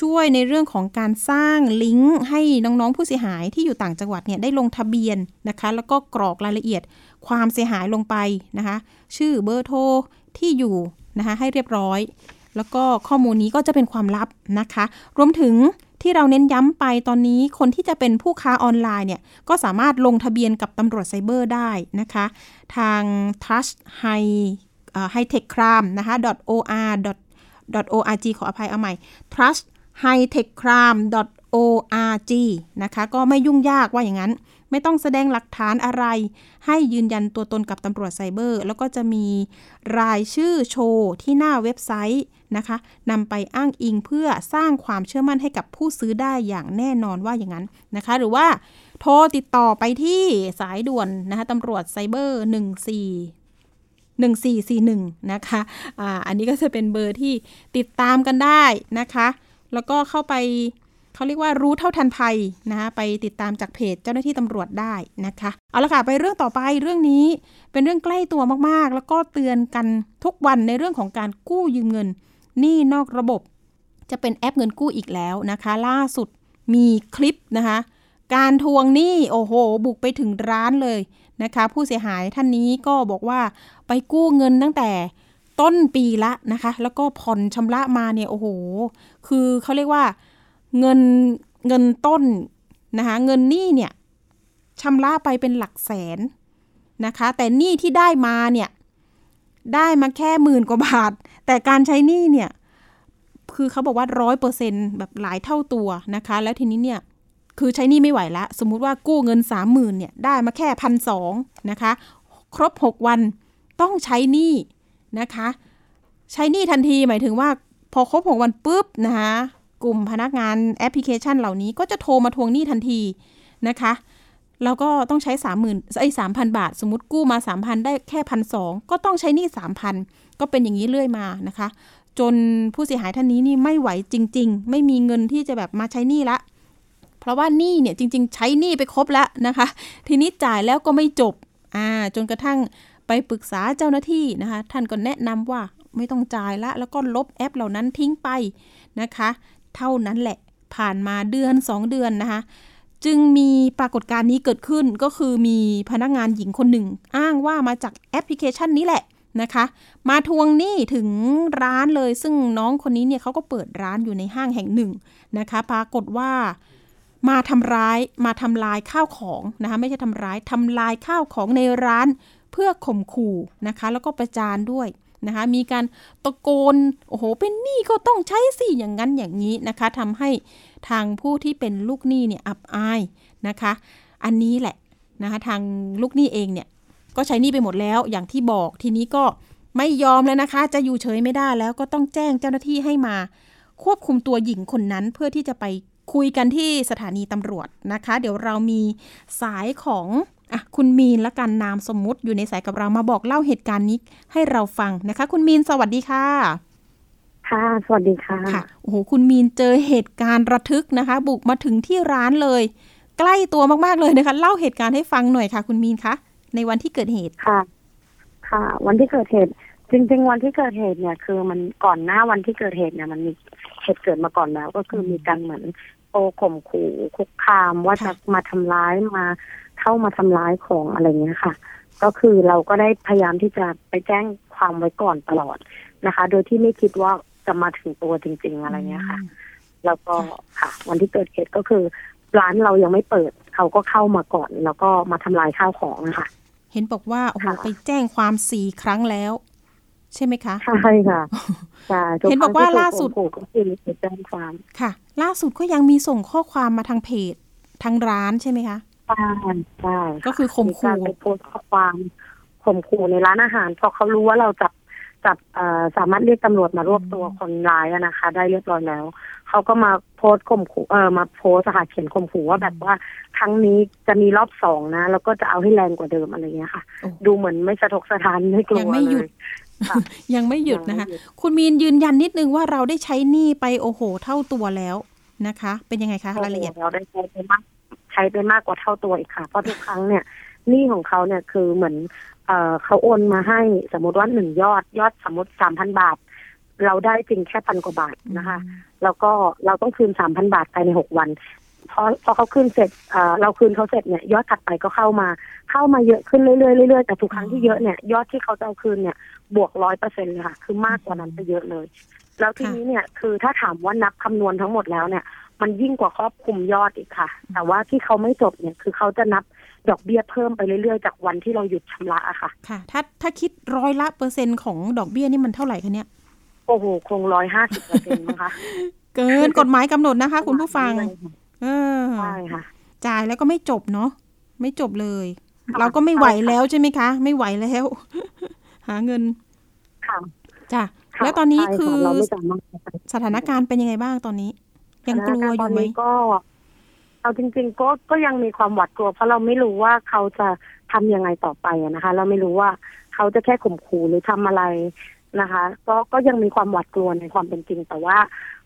ช่วยในเรื่องของการสร้างลิงก์ให้น้องๆผู้เสียหายที่อยู่ต่างจังหวัดเนี่ยได้ลงทะเบียนนะคะแล้วก็กรอกรายละเอียดความเสียหายลงไปนะคะชื่อเบอร์โทรที่อยู่นะคะให้เรียบร้อยแล้วก็ข้อมูลนี้ก็จะเป็นความลับนะคะรวมถึงที่เราเน้นย้ำไปตอนนี้คนที่จะเป็นผู้ค้าออนไลน์เนี่ยก็สามารถลงทะเบียนกับตำรวจไซเบอร์ได้นะคะทาง trusthightechcrime นะคะ .or.org ขออภัยเอาใหม่ trusthightechcrime.org นะคะก็ไม่ยุ่งยากว่าอย่างนั้นไม่ต้องแสดงหลักฐานอะไรให้ยืนยันตัวตนกับตำรวจไซเบอร์แล้วก็จะมีรายชื่อโชว์ที่หน้าเว็บไซต์นะคะนำไปอ้างอิงเพื่อสร้างความเชื่อมั่นให้กับผู้ซื้อได้อย่างแน่นอนว่าอย่างนั้นนะคะหรือว่าโทรติดต่อไปที่สายด่วนนะคะตำรวจไซเบอร์1441นะคะอันนี้ก็จะเป็นเบอร์ที่ติดตามกันได้นะคะแล้วก็เข้าไปเขาเรียกว่ารู้เท่าทันภัยนะคะไปติดตามจากเพจเจ้าหน้าที่ตำรวจได้นะคะเอาละค่ะไปเรื่องต่อไปเรื่องนี้เป็นเรื่องใกล้ตัวมากๆแล้วก็เตือนกันทุกวันในเรื่องของการกู้ยืมเงินหนี้นอกระบบจะเป็นแอปเงินกู้อีกแล้วนะคะล่าสุดมีคลิปนะคะการทวงหนี้โอ้โหบุกไปถึงร้านเลยนะคะผู้เสียหายท่านนี้ก็บอกว่าไปกู้เงินตั้งแต่ต้นปีละนะคะแล้วก็ผ่อนชำระมาเนี่ยโอ้โหคือเขาเรียกว่าเงินต้นนะคะเงินหนี้เนี่ยชำระไปเป็นหลักแสนนะคะแต่หนี้ที่ได้มาเนี่ยได้มาแค่10,000 กว่าบาทแต่การใช้หนี้เนี่ยคือเขาบอกว่า 100% แบบหลายเท่าตัวนะคะแล้วทีนี้เนี่ยคือใช้หนี้ไม่ไหวละสมมุติว่ากู้เงิน 30,000 เนี่ยได้มาแค่ 1,200 นะคะครบ6วันต้องใช้หนี้นะคะใช้หนี้ทันทีหมายถึงว่าพอครบ6วันปุ๊บนะคะกลุ่มพนักงานแอปพลิเคชันเหล่านี้ก็จะโทรมาทวงหนี้ทันทีนะคะแล้วก็ต้องใช้ 3,000 บาทสมมุติกู้มา 3,000 ได้แค่ 1,200 ก็ต้องใช้หนี้ 3,000 ก็เป็นอย่างนี้เรื่อยมานะคะจนผู้เสียหายท่านนี้นี่ไม่ไหวจริงๆไม่มีเงินที่จะแบบมาใช้หนี้ละเพราะว่าหนี้เนี่ยจริงๆใช้หนี้ไปครบแล้วนะคะทีนี้จ่ายแล้วก็ไม่จบจนกระทั่งไปปรึกษาเจ้าหน้าที่นะคะท่านก็แนะนำว่าไม่ต้องจ่ายละแล้วก็ลบแอปเหล่านั้นทิ้งไปนะคะเท่านั้นแหละผ่านมาเดือน2 เดือนนะคะ จึงมีปรากฏการณ์นี้เกิดขึ้นก็คือมีพนักงานหญิงคนหนึ่งอ้างว่ามาจากแอปพลิเคชันนี้แหละนะคะมาทวงหนี้ถึงร้านเลยซึ่งน้องคนนี้เนี่ยเขาก็เปิดร้านอยู่ในห้างแห่งหนึ่งนะคะปรากฏว่ามาทำลายข้าวของนะคะไม่ใช่ทำร้ายทำลายข้าวของในร้านเพื่อข่มขู่นะคะแล้วก็ประจานด้วยนะคะมีการตะโกนโอ้โหเป็นหนี้ก็ต้องใช้สิอย่างนั้นอย่างนี้นะคะทำให้ทางผู้ที่เป็นลูกหนี้เนี่ยอับอายนะคะอันนี้แหละนะคะทางลูกหนี้เองเนี่ยก็ใช้หนี้ไปหมดแล้วอย่างที่บอกทีนี้ก็ไม่ยอมแล้วนะคะจะอยู่เฉยไม่ได้แล้วก็ต้องแจ้งเจ้าหน้าที่ให้มาควบคุมตัวหญิงคนนั้นเพื่อที่จะไปคุยกันที่สถานีตำรวจนะคะเดี๋ยวเรามีสายของคุณมีนละกันนามสมมุติอยู่ในสายกับเรามาบอกเล่าเหตุการณ์นี้ให้เราฟังนะคะคุณมีนสวัสดีค่ะค่ะสวัสดีค่ะค่ะโอ้โหคุณมีนเจอเหตุการณ์ระทึกนะคะบุกมาถึงที่ร้านเลยใกล้ตัวมากๆเลยนะคะเล่าเหตุการณ์ให้ฟังหน่อยค่ะคุณมีนคะในวันที่เกิดเหตุค่ะค่ะวันที่เกิดเหตุจริงๆวันที่เกิดเหตุเนี่ยคือมันก่อนหน้าวันที่เกิดเหตุเนี่ยมันมีเหตุเกิดมาก่อนแล้วก็คือมีการเหมือนโต้ข่มขู่คุกคามว่าจะมาทำร้ายมาเข้ามาทำร้ายของอะไรเงี้ยค่ะก็คือเราก็ได้พยายามที่จะไปแจ้งความไว้ก่อนตลอดนะคะโดยที่ไม่คิดว่าจะมาถึงตัวจริงๆอะไรเงี้ยค่ะแล้วก็ค่ะวันที่เกิดเหตุก็คือร้านเรายังไม่เปิดเขาก็เข้ามาก่อนแล้วก็มาทำลายข้าวของนะคะเห็นบอกว่าโอ้โหไปแจ้งความ4 ครั้งแล้วใช่ไหมคะใช่ค่ะเห็นบอกว่าล่าสุดก็คือไปแจ้งความค่ะล่าสุดก็ยังมีส่งข้อความมาทางเพจทางร้านใช่ไหมคะใช่ก็คือข่มขู่ไปโพสต์ข้อความข่มขู่ในร้านอาหารพอเขารู้ว่าเราจับสามารถเรียกตำรวจมารวบตัวคนร้ายนะคะได้เรียบร้อยแล้วเขาก็มาโพสต์ข่มขู่มาโพสต์หาเขียนข่มขู่ว่าแบบว่าครั้งนี้จะมีรอบสองนะแล้วก็จะเอาให้แรงกว่าเดิมอะไรเงี้ยค่ะดูเหมือนไม่สะทกสะท้านไม่กลัวเลยยังไม่หยุดนะคะคุณมีนยืนยันนิดนึงว่าเราได้ใช้หนี้ไปโอ้โหเท่าตัวแล้วนะคะเป็นยังไงคะรายละเอียดเราได้ใช้ไปมากกว่าเท่าตัวอีกค่ะเพราะทุกครั้งเนี่ยหนี้ของเขาเนี่ยคือเหมือนเขาโอนมาให้สมมติว่า1ยอดสมมติ 3,000 บาทเราได้จริงแค่ 1,000 กว่าบาทนะคะแล้วก็เราต้องคืน 3,000 บาทภายใน6วันพอเขาคืนเสร็จเราคืนเขาเสร็จเนี่ยยอดถัดไปก็เข้ามาเยอะขึ้นเรื่อยๆแต่ทุกครั้งที่เยอะเนี่ยยอดที่เขาจะเอาคืนเนี่ยบวก 100% เลยค่ะคือมากกว่านั้นไปเยอะเลยแล้วทีนี้เนี่ยคือถ้าถามว่านับคำนวณทั้งหมดแล้วเนี่ยมันยิ่งกว่าครอบคลุมยอดอีกค่ะแต่ว่าที่เขาไม่จบเนี่ยคือเขาจะนับดอกเบี้ยเพิ่มไปเรื่อยๆจากวันที่เราหยุดชำระอะค่ะค่ะถ้าคิดร้อยละเปอร์เซ็นต์ของดอกเบี้ยนี่มันเท่าไหร่คะเนี่ยโอ้โหคง 150% มั้งคะเกินกฎหมายกำหนดนะคะคุณผู้ฟังใช่ค่ะจ่ายแล้วก็ไม่จบเนาะไม่จบเลยเราก็ไม่ไหวแล้วใช่ไหมคะไม่ไหวแล้วหาเงินค่ะจ้ะแล้วตอนนี้คือสถานการณ์เป็นยังไงบ้างตอนนี้ยังกลัวอยู่ไหมก็เอาจริงๆก็ยังมีความหวาดกลัวเพราะเราไม่รู้ว่าเขาจะทำยังไงต่อไปนะคะเราไม่รู้ว่าเขาจะแค่ข่มขู่หรือทำอะไรนะคะก็ยังมีความหวาดกลัวในความเป็นจริงแต่ว่า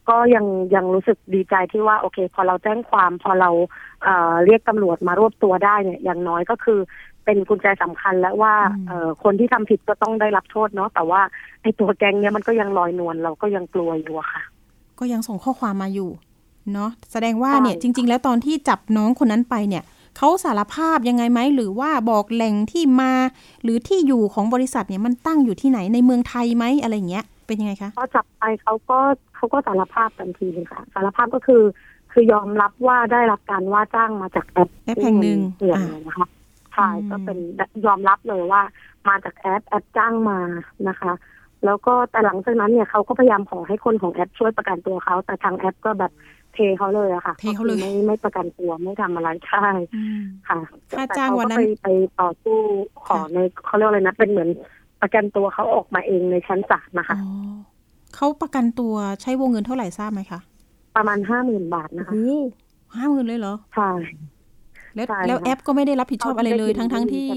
ก็ยังรู้สึกดีใจที่ว่าโอเคพอเราแจ้งความพอเราเรียกตำรวจมารวบตัวได้เนี่ยอย่างน้อยก็คือเป็นกุญแจสำคัญแล้วว่าคนที่ทำผิดก็ต้องได้รับโทษเนาะแต่ว่าไอ้ตัวแก๊งเนี่ยมันก็ยังลอยนวลเราก็ยังกลัวอยู่ค่ะก็ยังส่งข้อความมาอยู่เนาะแสดงว่าเนี่ยจริงๆแล้วตอนที่จับน้องคนนั้นไปเนี่ยเขาสารภาพยังไงไหมหรือว่าบอกแหล่งที่มาหรือที่อยู่ของบริษัทเนี่ยมันตั้งอยู่ที่ไหนในเมืองไทยไหมอะไรเงี้ยเป็นยังไงคะพอจับไปเขาก็สารภาพทันทีเลยค่ะสารภาพก็คือยอมรับว่าได้รับการว่าจ้างมาจากแอปแห่งหนึ่งนะคะใช่ก็เป็นยอมรับเลยว่ามาจากแอปจ้างมานะคะแล้วก็แต่หลังจากนั้นเนี่ยเขาก็พยายามขอให้คนของแอปช่วยประกันตัวเขาแต่ทางแอปก็แบบเทเขาเลยอะค่ะไม่ประกันตัวไม่ทำอะไรใช่ค่ะแต่เขาก็ไปต่อสู้ขอในเขาเรียกอะไรนะเป็นเหมือนประกันตัวเขาออกมาเองในชั้นศาลนะคะเขาประกันตัวใช้วงเงินเท่าไหร่ทราบไหมคะประมาณ 50,000 บาทนะคะ 50,000 เลยเหรอใช่แล้วแอปก็ไม่ได้รับผิดชอบอะไรเลยทั้งที่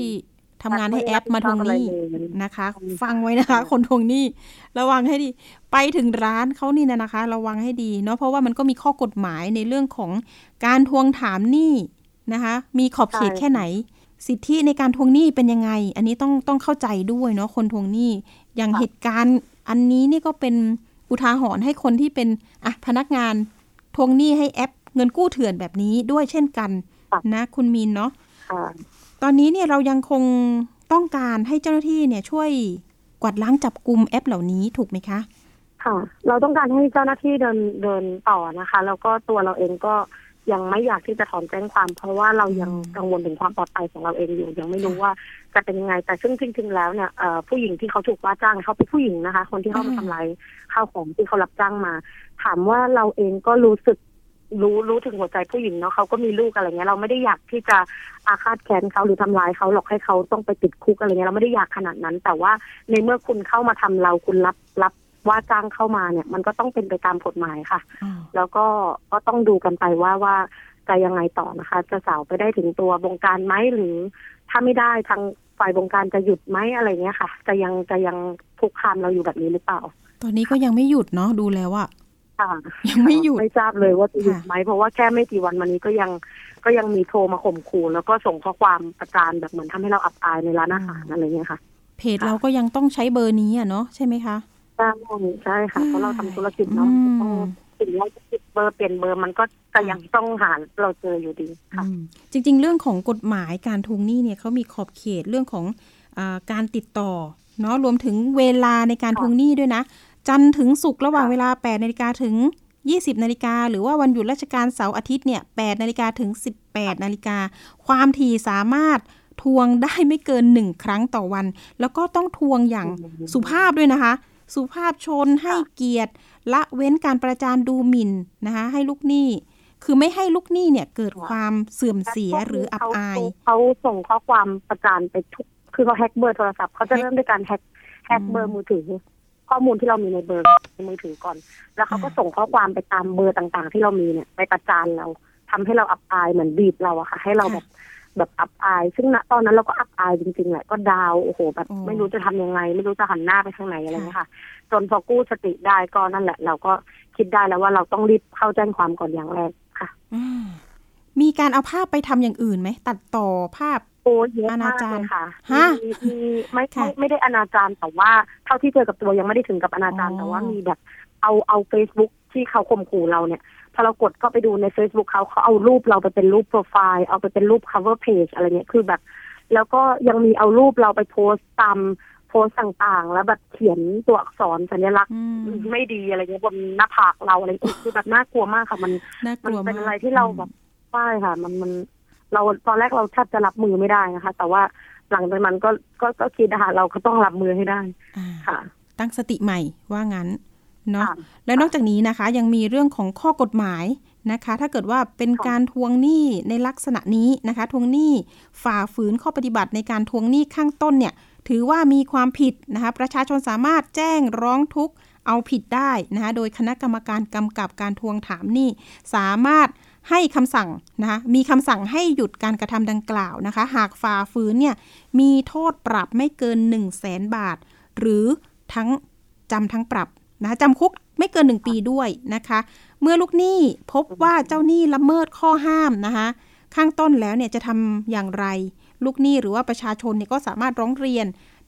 ทำงานให้แอปมาทวงหนี้นะคะฟังไว้นะคะคนทวงหนี้ระวังให้ดีไปถึงร้านเขานี่นะคะระวังให้ดีเนาะเพราะว่ามันก็มีข้อกฎหมายในเรื่องของการทวงถามหนี้นะคะมีขอบเขตแค่ไหนสิทธิในการทวงหนี้เป็นยังไงอันนี้ต้องเข้าใจด้วยเนาะคนทวงหนี้อย่างเหตุการณ์อันนี้นี่ก็เป็นอุทาหรณ์ให้คนที่เป็นพนักงานทวงหนี้ให้แอป เงินกู้เถื่อนแบบนี้ด้วยเช่นกันนะคุณมีนเนาะตอนนี้เนี่ยเรายังคงต้องการให้เจ้าหน้าที่เนี่ยช่วยกวาดล้างจับกุมแอปเหล่านี้ถูกไหมคะค่ะเราต้องการให้เจ้าหน้าที่เดินต่อนะคะแล้วก็ตัวเราเองก็ยังไม่อยากที่จะถอนแจ้งความเพราะว่าเรายังกังวลถึงความปลอดภัยของเราเองอยู่ยังไม่รู้ว่าจะเป็นยังไงแต่ซึ่งจริงๆแล้วเนี่ยผู้หญิงที่เขาถูกว่าจ้างเขาเป็นผู้หญิงนะคะคนที่เข้ามาทำลายข้าวของที่เขารับจ้างมาถามว่าเราเองก็รู้สึกรู้ถึงหัวใจผู้หญิงเนาะเขาก็มีลูกอะไรเงี้ยเราไม่ได้อยากที่จะอาฆาตแค้นเขาหรือทำร้ายเขาหรอกให้เขาต้องไปติดคุกอะไรเงี้ยเราไม่ได้อยากขนาดนั้นแต่ว่าในเมื่อคุณเข้ามาทำเราคุณรับว่าจ้างเข้ามาเนี่ยมันก็ต้องเป็นไปตามกฎหมายค่ะแล้วก็ต้องดูกันไปว่าจะยังไงต่อนะคะจะสาวไปได้ถึงตัววงการไหมหรือถ้าไม่ได้ทางฝ่ายวงการจะหยุดไหมอะไรเงี้ยค่ะจะยังคุกคามเราอยู่แบบนี้หรือเปล่าตอนนี้ก็ยังไม่หยุดเนาะดูแล้วอะยังไม่หยุดไม่ทราบเลยว่าจะหยุดไหมเพราะว่าแค่ไม่กี่วันมานี้ก็ยังมีโทรมาข่มขู่แล้วก็ส่งข้อความประจานแบบเหมือนทำให้เราอับอายในร้านอาหารอะไรเงี้ยค่ะเพจเราก็ยังต้องใช้เบอร์นี้อะเนาะใช่ไหมคะใช่ค่ะเพราะเราทำธุรกิจเนาะต้องถึงเราจะติดเบอร์เปลี่ยนเบอร์มันก็ยังต้องหาเราเจออยู่ดีค่ะจริงๆเรื่องของกฎหมายการทวงหนี้เนี่ยเขามีขอบเขตเรื่องของการติดต่อเนาะรวมถึงเวลาในการทวงหนี้ด้วยนะจันทร์ถึงศุกร์ระหว่างเวลา 8:00 นถึง 20:00 นหรือว่าวันหยุดราชการเสาร์อาทิตย์เนี่ย 8:00 นถึง 18:00 นความถี่สามารถทวงได้ไม่เกิน1ครั้งต่อวันแล้วก็ต้องทวงอย่างสุภาพด้วยนะคะสุภาพชนให้เกียรติละเว้นการประจานดูหมิ่นนะคะให้ลูกหนี้คือไม่ให้ลูกหนี้เนี่ยเกิดความเสื่อมเสียหรืออับอายเขาส่งข้อความประจานไปทุกคือเขาแฮกเบอร์โทรศัพท์เขาจะเริ่มด้วยการแฮกเบอร์มือถือข้อมูลที่เรามีในเบอร์มือถือก่อนแล้วเขาก็ส่งข้อความไปตามเบอร์ต่างๆที่เรามีเนี่ยไปประจานเราทำให้เราอับอายเหมือนบีบเราอะค่ะให้เราแบบอับอายซึ่งณตอนนั้นเราก็อับอายจริงๆแหละก็ดาวโอ้โหแบบไม่รู้จะทำยังไงไม่รู้จะหันหน้าไปทางไหนอะไรเงี้ยค่ะจนพอกู้สติได้ก็นั่นแหละเราก็คิดได้แล้วว่าเราต้องรีบเข้าแจ้งความก่อนอย่างแรกค่ะมีการเอาภาพไปทำอย่างอื่นไหมตัดต่อภาพโอ้เยอะมากเลยค่ะไม่ได้อนาจารแต่ว่าเท่าที่เจอกับตัวยังไม่ได้ถึงกับอนาจารแต่ว่ามีแบบเอา Facebook ที่เขาข่มขู่เราเนี่ยพอเรากดเข้าไปดูใน Facebook เขาเอารูปเราไปเป็นรูปโปรไฟล์เอาไปเป็นรูป cover page อะไรเงี้ยคือแบบแล้วก็ยังมีเอารูปเราไปโพสต์ตามโพสต์ต่างๆแล้วแบบเขียนตัวอักษรสัญลักษณ์ไม่ดีอะไรเงี้ยบนหน้าผากเราอะไรคือแบบน่ากลัวมากค่ะมันเป็นอะไรที่เราแบบป้ายค่ะมันเราตอนแรกเราแทบจะรับมือไม่ได้นะคะแต่ว่าหลังจากมันก็คิดนะคะเราก็ต้องรับมือให้ได้ค่ะตั้งสติใหม่ว่างั้นเนาะแล้วนอกจากนี้นะคะยังมีเรื่องของข้อกฎหมายนะคะถ้าเกิดว่าเป็นการทวงหนี้ในลักษณะนี้นะคะทวงหนี้ฝ่าฝืนข้อปฏิบัติในการทวงหนี้ข้างต้นเนี่ยถือว่ามีความผิดนะคะประชาชนสามารถแจ้งร้องทุกข์เอาผิดได้นะคะโดยคณะกรรมการกำกับการทวงถามหนี้สามารถให้คำสั่งนะคะมีคำสั่งให้หยุดการกระทำดังกล่าวนะคะหากฝ่าฝืนเนี่ยมีโทษปรับไม่เกิน 100,000 บาทหรือทั้งจำทั้งปรับนะจำคุกไม่เกิน1ปีด้วยนะคะเมื่อลูกหนี้พบว่าเจ้าหนี้ละเมิดข้อห้ามนะคะข้างต้นแล้วเนี่ยจะทำอย่างไรลูกหนี้หรือว่าประชาชนเนี่ยก็สามารถร้องเรียน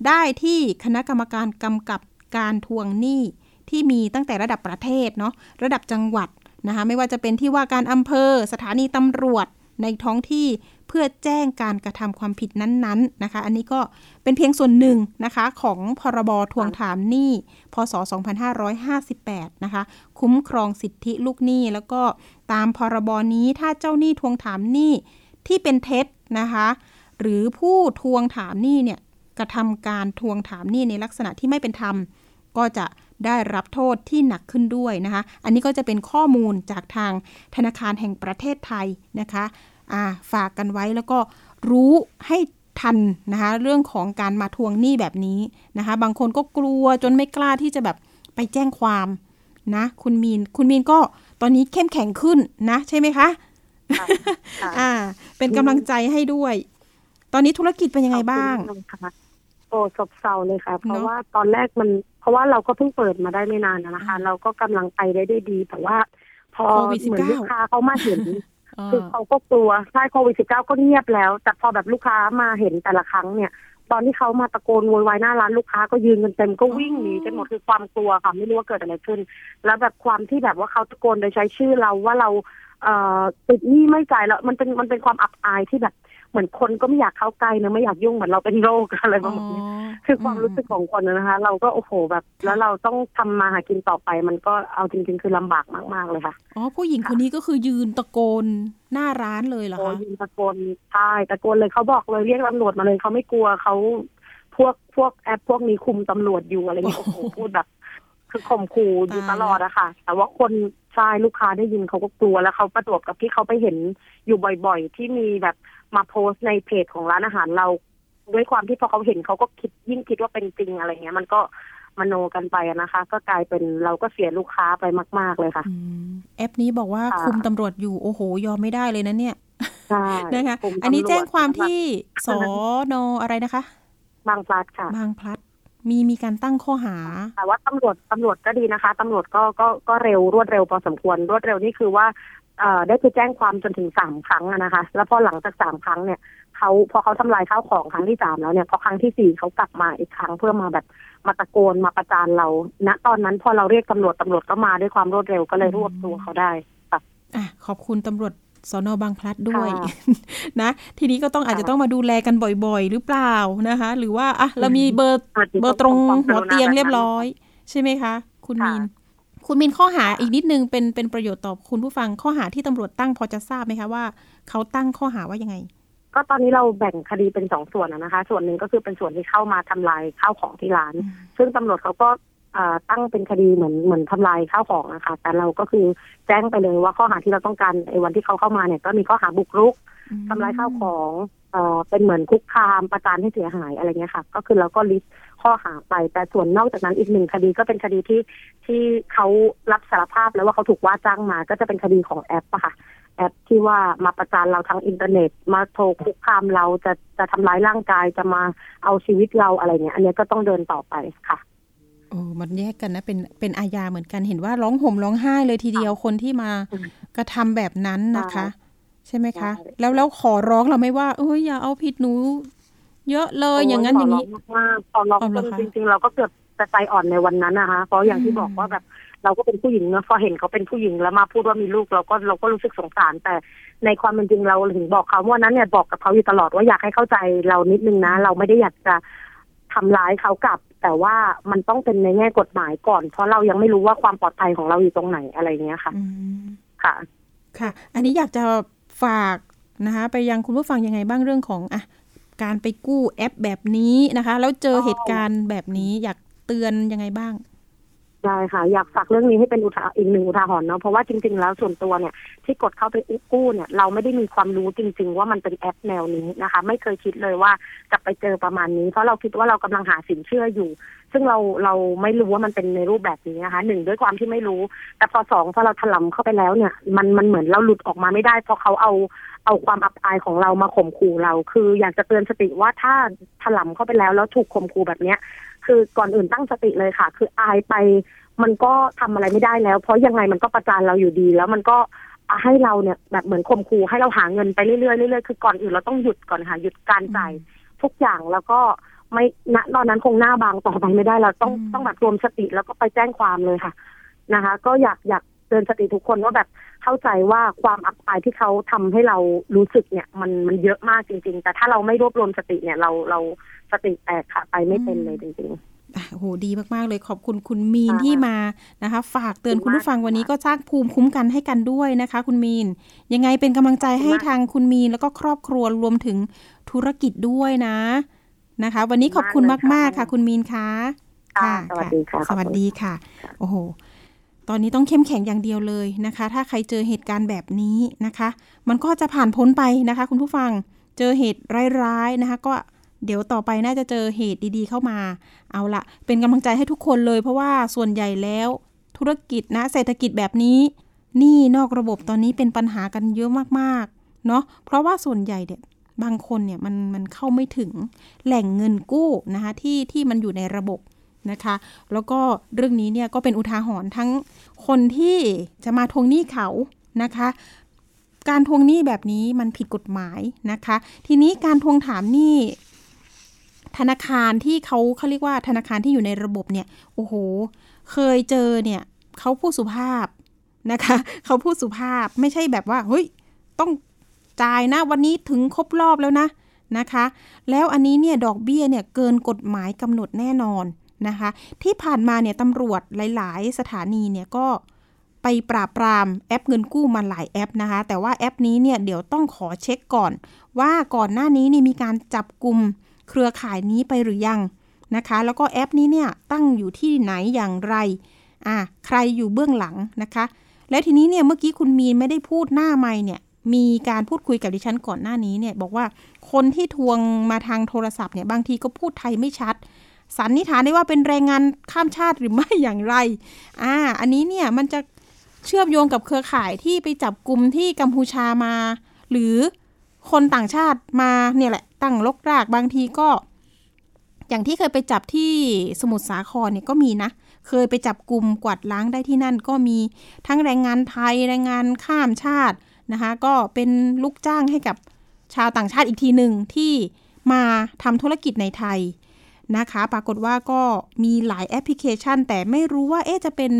ได้ที่คณะกรรมการกำกับการทวงหนี้ที่มีตั้งแต่ระดับประเทศเนาะระดับจังหวัดนะคะไม่ว่าจะเป็นที่ว่าการอำเภอสถานีตำรวจในท้องที่เพื่อแจ้งการกระทำความผิดนั้นๆนะคะอันนี้ก็เป็นเพียงส่วนหนึ่งนะคะของพรบทวงถามหนี้พ.ศ. 2558นะคะคุ้มครองสิทธิลูกหนี้แล้วก็ตามพรบนี้ถ้าเจ้าหนี้ทวงถามหนี้ที่เป็นเท็จนะคะหรือผู้ทวงถามหนี้เนี่ยกระทำการทวงถามหนี้ในลักษณะที่ไม่เป็นธรรมก็จะได้รับโทษที่หนักขึ้นด้วยนะคะอันนี้ก็จะเป็นข้อมูลจากทางธนาคารแห่งประเทศไทยนะคะฝากกันไว้แล้วก็รู้ให้ทันนะคะเรื่องของการมาทวงหนี้แบบนี้นะคะบางคนก็กลัวจนไม่กล้าที่จะแบบไปแจ้งความนะคุณมีนก็ตอนนี้เข้มแข็งขึ้นนะใช่ไหมคะเป็นกำลังใจให้ด้วยตอนนี้ธุรกิจเป็นยังไงบ้างโอ้ซบเซาเลยค่ะเพราะว่าตอนแรกมันเพราะว่าเราก็เพิ่งเปิดมาได้ไม่นานนะคะเราก็กำลังไปได้ด้วยดีแต่ว่าพอเหมือนลูกค้าเขามาเห็นคือเขาก็กลัวใช่โควิด19ก็เงียบแล้วแต่พอแบบลูกค้ามาเห็นแต่ละครั้งเนี่ยตอนที่เขามาตะโกนโวยวายหน้าร้านลูกค้าก็ยืนกันเต็มก็วิ่งหนีกันหมดคือความกลัวค่ะไม่รู้ว่าเกิดอะไรขึ้นแล้วแบบความที่แบบว่าเขาตะโกนโดยใช้ชื่อเราว่าเรา ติดหนี้ไม่จ่ายแล้วมันเป็นความอับอายที่แบบเหมือนคนก็ไม่อยากเข้าใกล้นะไม่อยากยุ่งเหมือนเราเป็นโรคอะไรประมาณนี้คือความรู้สึกของคนนะคะเราก็โอ้โหแบบแล้วเราต้องทำมาหากินต่อไปมันก็เอาจริงๆคือลำบากมากๆเลยค่ะอ๋อผู้หญิงคนนี้ก็คือยืนตะโกนหน้าร้านเลยเหรอคะยืนตะโกนใช่ตะโกนเลยเขาบอกเลยเรียกตำรวจมาเลยเขาไม่กลัวเขาพวกแอปพวกนี้คุมตำรวจอยู่อะไรอย่างเงี้ยโอ้โหพูดแบบคือข่มขู่อยู่ตลอดอะค่ะแต่ว่าคนชายลูกค้าได้ยินเขาก็กลัวแล้วเขาประจวบกับที่เขาไปเห็นอยู่บ่อยๆที่มีแบบมาโพสในเพจของร้านอาหารเราด้วยความที่พอเขาเห็นเขาก็คิดยิ่งคิดว่าเป็นจริงอะไรเงี้ยมันก็มโนกันไปนะคะก็กลายเป็นเราก็เสียลูกค้าไปมากๆเลยค่ะแอปนี้บอกว่าคุมตำรวจอยู่โอ้โหยอมไม่ได้เลยนะเนี่ยนะคะอันนี้แจ้งความที่สน.อะไรนะคะบางพลัดค่ะบางพลัดมีการตั้งข้อหาแต่ว่าตำรวจก็ดีนะคะตำรวจก็เร็วรวดเร็วพอสมควรรวดเร็วนี่คือว่าได้ไปแจ้งความจนถึง3ครั้งนะคะแล้วพอหลังจาก3ครั้งเนี่ยพอเขาทำลายข้าวของครั้งที่3แล้วเนี่ยพอครั้งที่4เขากลับมาอีกครั้งเพื่อมาแบบมาตะโกนมาประจานเราณตอนนั้นพอเราเรียกตำรวจก็มาด้วยความรวดเร็วก็เลยรวบตัวเขาได้ค่ะขอบคุณตำรวจสน.บางพลัดด้วยนะทีนี้ก็ต้องอาจจะต้องมาดูแลกันบ่อยๆหรือเปล่านะคะหรือว่าอ่ะเรามีเบอร์ตรงหัวเตียงเรียบร้อยใช่ไหมคะคุณมีนข้อหาอีกนิดนึงเป็นประโยชน์ต่อคุณผู้ฟังข้อหาที่ตำรวจตั้งพอจะทราบไหมคะว่าเขาตั้งข้อหาว่ายังไงก็ตอนนี้เราแบ่งคดีเป็น2ส่วนนะคะส่วนหนึ่งก็คือเป็นส่วนที่เข้ามาทำลายข้าวของที่ร้านซึ่งตำรวจเขาก็ตั้งเป็นคดีเหมือนทำลายข้าวของนะคะแต่เราก็คือแจ้งไปเลยว่าข้อหาที่เราต้องการไอ้วันที่เขาเข้ามาเนี่ยก็มีข้อหาบุกรุกทำลายข้าวของเป็นเหมือนคุกคามประจานให้เสียหายอะไรเงี้ยค่ะก็คือเราก็ลิสต์ข้อหาไปแต่ส่วนนอกจากนั้นอีกหนึ่งคดีก็เป็นคดีที่เขารับสารภาพแล้วว่าเขาถูกว่าจ้างมาก็จะเป็นคดีของแอปอะค่ะแอปที่ว่ามาประจานเราทางอินเทอร์เน็ตมาโทรคุกคามเราจะทำร้ายร่างกายจะมาเอาชีวิตเราอะไรเงี้ยอันนี้ก็ต้องเดินต่อไปค่ะโอ้มันแยกกันนะเป็นอาญาเหมือนกันเห็นว่าร้องห่มร้องไห้เลยทีเดียวคนที่มากระทำแบบนั้นนะคะใช่ไหมคะแล้วขอร้องเราไม่ว่าเอ้ยอย่าเอาผิดหนูเยอะเลยอย่างนั้นอย่างนี้ขอร้องจริงๆเราก็เกือบจะใจอ่อนในวันนั้นนะคะเพราะอย่างที่บอกว่าแบบเราก็เป็นผู้หญิงนะพอเห็นเขาเป็นผู้หญิงแล้วมาพูดว่ามีลูกเราก็รู้สึกสงสารแต่ในความเป็นจริงเราถึงบอกเขาว่านั้นเนี่ยบอกกับเขาอยู่ตลอดว่าอยากให้เข้าใจเรานิดนึงนะเราไม่ได้อยากจะทำร้ายเขากลับแต่ว่ามันต้องเป็นในแง่กฎหมายก่อนเพราะเรายังไม่รู้ว่าความปลอดภัยของเราอยู่ตรงไหนอะไรเงี้ยค่ะค่ะค่ะอันนี้อยากจะฝากนะคะไปยังคุณผู้ฟังยังไงบ้างเรื่องของการไปกู้แอปแบบนี้นะคะแล้วเจอเหตุการณ์แบบนี้อยากเตือนยังไงบ้างได้ค่ะอยากฝากเรื่องนี้ให้เป็นอีกหนึ่งอุทาหรณ์เนาะเพราะว่าจริงๆแล้วส่วนตัวเนี่ยที่กดเข้าไปกู้เนี่ยเราไม่ได้มีความรู้จริงๆว่ามันเป็นแอปแนวนี้นะคะไม่เคยคิดเลยว่าจะไปเจอประมาณนี้เพราะเราคิดว่าเรากำลังหาสินเชื่ออยู่ซึ่งเราไม่รู้ว่ามันเป็นในรูปแบบนี้นะคะ1ด้วยความที่ไม่รู้แต่พอ2พอเราถลำเข้าไปแล้วเนี่ยมันเหมือนเราหลุดออกมาไม่ได้เพราะเขาเอาความอับอายของเรามาข่มขู่เราคืออยากจะเตือนสติว่าถ้าถลำเข้าไปแล้วถูกข่มขู่แบบเนี้ยคือก่อนอื่นตั้งสติเลยค่ะคืออายไปมันก็ทำอะไรไม่ได้แล้วเพราะยังไงมันก็ประจานเราอยู่ดีแล้วมันก็ให้เราเนี่ยแบบเหมือนข่มขู่ให้เราหาเงินไปเรื่อยๆเรื่อยๆคือก่อนอื่นเราต้องหยุดก่อนค่ะหยุดการจ่ายทุกอย่างแล้วก็ไม่ณตอนนั้นคงหน้าบางต่อไปไม่ได้เราต้องแบบรวมสติแล้วก็ไปแจ้งความเลยค่ะนะคะก็อยากเตือนสติทุกคนว่าแบบเข้าใจว่าความอับอายที่เขาทำให้เรารู้สึกเนี่ยมันเยอะมากจริงๆแต่ถ้าเราไม่รวบรวมสติเนี่ยเราสติแตกค่ะไปไม่เป็นเลยจริงๆโอ้โหดีมากๆเลยขอบคุณคุณมีนที่มานะคะฝากเตือนคุณผู้ฟังวันนี้ก็สร้างภูมิคุ้มกันให้กันด้วยนะคะคุณมีนยังไงเป็นกำลังใจให้ทางคุณมีนแล้วก็ครอบครัวรวมถึงธุรกิจด้วยนะคะวันนี้ขอบคุณมากๆค่ะคุณมีนค่ะค่ะสวัสดีค่ะสวัสดีค่ะโอ้โหตอนนี้ต้องเข้มแข็งอย่างเดียวเลยนะคะถ้าใครเจอเหตุการณ์แบบนี้นะคะมันก็จะผ่านพ้นไปนะคะคุณผู้ฟังเจอเหตุร้ายๆนะคะก็เดี๋ยวต่อไปน่าจะเจอเหตุดีๆเข้ามาเอาละเป็นกำลังใจให้ทุกคนเลยเพราะว่าส่วนใหญ่แล้วธุรกิจนะเศรษฐกิจแบบนี้หนี้นอกระบบตอนนี้เป็นปัญหากันเยอะมากๆเนาะเพราะว่าส่วนใหญ่เนี่ยบางคนเนี่ยมันเข้าไม่ถึงแหล่งเงินกู้นะคะที่มันอยู่ในระบบนะคะแล้วก็เรื่องนี้เนี่ยก็เป็นอุทาหรณ์ทั้งคนที่จะมาทวงหนี้เขานะคะการทวงหนี้แบบนี้มันผิดกฎหมายนะคะทีนี้การทวงถามหนี้ธนาคารที่เขาเรียกว่าธนาคารที่อยู่ในระบบเนี่ยโอ้โหเคยเจอเนี่ยเขาพูดสุภาพ นะคะเขาพูดสุภาพไม่ใช่แบบว่าเฮ้ยต้องจ่ายนะวันนี้ถึงครบรอบแล้วนะนะคะแล้วอันนี้เนี่ยดอกเบี้ยเนี่ยเกินกฎหมายกำหนดแน่นอนนะคะที่ผ่านมาเนี่ยตำรวจหลายๆสถานีเนี่ยก็ไปปราบปรามแอปเงินกู้มาหลายแอปนะคะแต่ว่าแอปนี้เนี่ยเดี๋ยวต้องขอเช็คก่อนว่าก่อนหน้านี้นี่มีการจับกลุ่มเครือข่ายนี้ไปหรือยังนะคะแล้วก็แอปนี้เนี่ยตั้งอยู่ที่ไหนอย่างไรใครอยู่เบื้องหลังนะคะและทีนี้เนี่ยเมื่อกี้คุณมีนไม่ได้พูดหน้าไมค์เนี่ยมีการพูดคุยกับดิฉันก่อนหน้านี้เนี่ยบอกว่าคนที่ทวงมาทางโทรศัพท์เนี่ยบางทีก็พูดไทยไม่ชัดสันนิษฐานได้ว่าเป็นแรงงานข้ามชาติหรือไม่อย่างไรอันนี้เนี่ยมันจะเชื่อมโยงกับเครือข่ายที่ไปจับกุมที่กัมพูชามาหรือคนต่างชาติมาเนี่ยแหละตั้งรกรากบางทีก็อย่างที่เคยไปจับที่สมุทรสาครเนี่ยก็มีนะเคยไปจับกุมกวาดล้างได้ที่นั่นก็มีทั้งแรงงานไทยแรงงานข้ามชาตินะคะก็เป็นลูกจ้างให้กับชาวต่างชาติอีกทีนึงที่มาทำธุรกิจในไทยนะคะปรากฏว่าก็มีหลายแอปพลิเคชันแต่ไม่รู้ว่าจะเป็น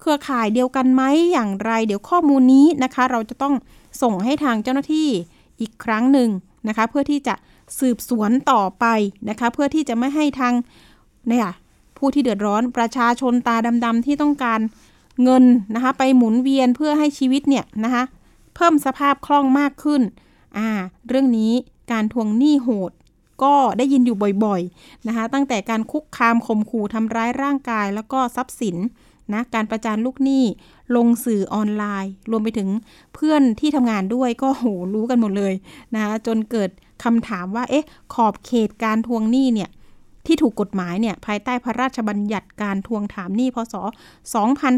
เครือข่ายเดียวกันไหมอย่างไรเดี๋ยวข้อมูลนี้นะคะเราจะต้องส่งให้ทางเจ้าหน้าที่อีกครั้งหนึ่งนะคะเพื่อที่จะสืบสวนต่อไปนะคะเพื่อที่จะไม่ให้ทางผู้ที่เดือดร้อนประชาชนตาดำๆที่ต้องการเงินนะคะไปหมุนเวียนเพื่อให้ชีวิตเนี่ยนะคะเพิ่มสภาพคล่องมากขึ้นเรื่องนี้การทวงหนี้โหดก็ได้ยินอยู่บ่อยๆนะคะตั้งแต่การคุกคามข่มขู่ทำร้ายร่างกายแล้วก็ทรัพย์สินนะการประจานลูกหนี้ลงสื่อออนไลน์รวมไปถึงเพื่อนที่ทำงานด้วยก็โหรู้กันหมดเลยนะคะจนเกิดคำถามว่าขอบเขตการทวงหนี้เนี่ยที่ถูกกฎหมายเนี่ยภายใต้พระราชบัญญัติการทวงถามหนี้พ.ศ.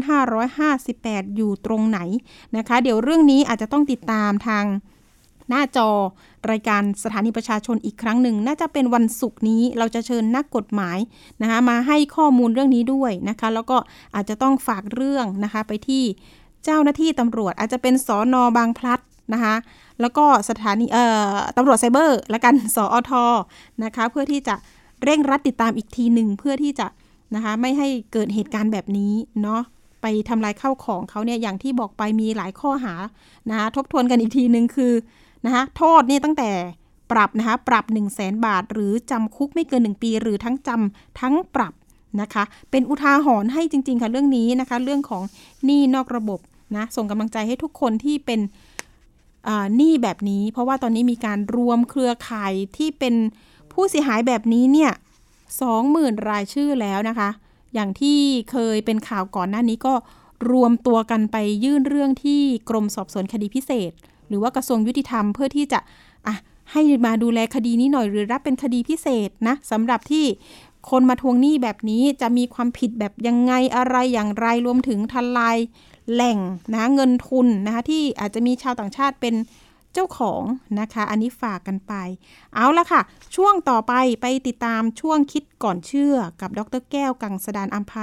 2558อยู่ตรงไหนนะคะเดี๋ยวเรื่องนี้อาจจะต้องติดตามทางหน้าจอรายการสถานีประชาชนอีกครั้งหนึ่งน่าจะเป็นวันศุกร์นี้เราจะเชิญนักกฎหมายนะคะมาให้ข้อมูลเรื่องนี้ด้วยนะคะแล้วก็อาจจะต้องฝากเรื่องนะคะไปที่เจ้าหน้าที่ตำรวจอาจจะเป็นสน.บางพลัดนะคะแล้วก็สถานีตำรวจไซเบอร์และกันสอท.นะคะเพื่อที่จะเร่งรัดติดตามอีกทีหนึ่งเพื่อที่จะนะคะไม่ให้เกิดเหตุการณ์แบบนี้เนาะไปทำลายข้าวของเขาเนี่ยอย่างที่บอกไปมีหลายข้อหานะคะทบทวนกันอีกทีหนึ่งคือนะคะโทษนี่ตั้งแต่ปรับนะคะปรับ 100,000 บาทหรือจำคุกไม่เกิน1ปีหรือทั้งจำทั้งปรับนะคะเป็นอุทาหรณ์ให้จริงๆค่ะเรื่องนี้นะคะเรื่องของหนี้นอกระบบนะส่งกำลังใจให้ทุกคนที่เป็นหนี้แบบนี้เพราะว่าตอนนี้มีการรวมเครือข่ายที่เป็นผู้เสียหายแบบนี้เนี่ย 20,000 รายชื่อแล้วนะคะอย่างที่เคยเป็นข่าวก่อนหน้านี้ก็รวมตัวกันไปยื่นเรื่องที่กรมสอบสวนคดีพิเศษหรือว่ากระทรวงยุติธรรมเพื่อที่จะให้มาดูแลคดีนี้หน่อยหรือรับเป็นคดีพิเศษนะสำหรับที่คนมาทวงหนี้แบบนี้จะมีความผิดแบบยังไงอะไรอย่างไรรวมถึงทลายแหล่งนะเงินทุนนะคะที่อาจจะมีชาวต่างชาติเป็นเจ้าของนะคะอันนี้ฝากกันไปเอาละค่ะช่วงต่อไปไปติดตามช่วงคิดก่อนเชื่อกับดร.แก้วกังสดาลอำไพ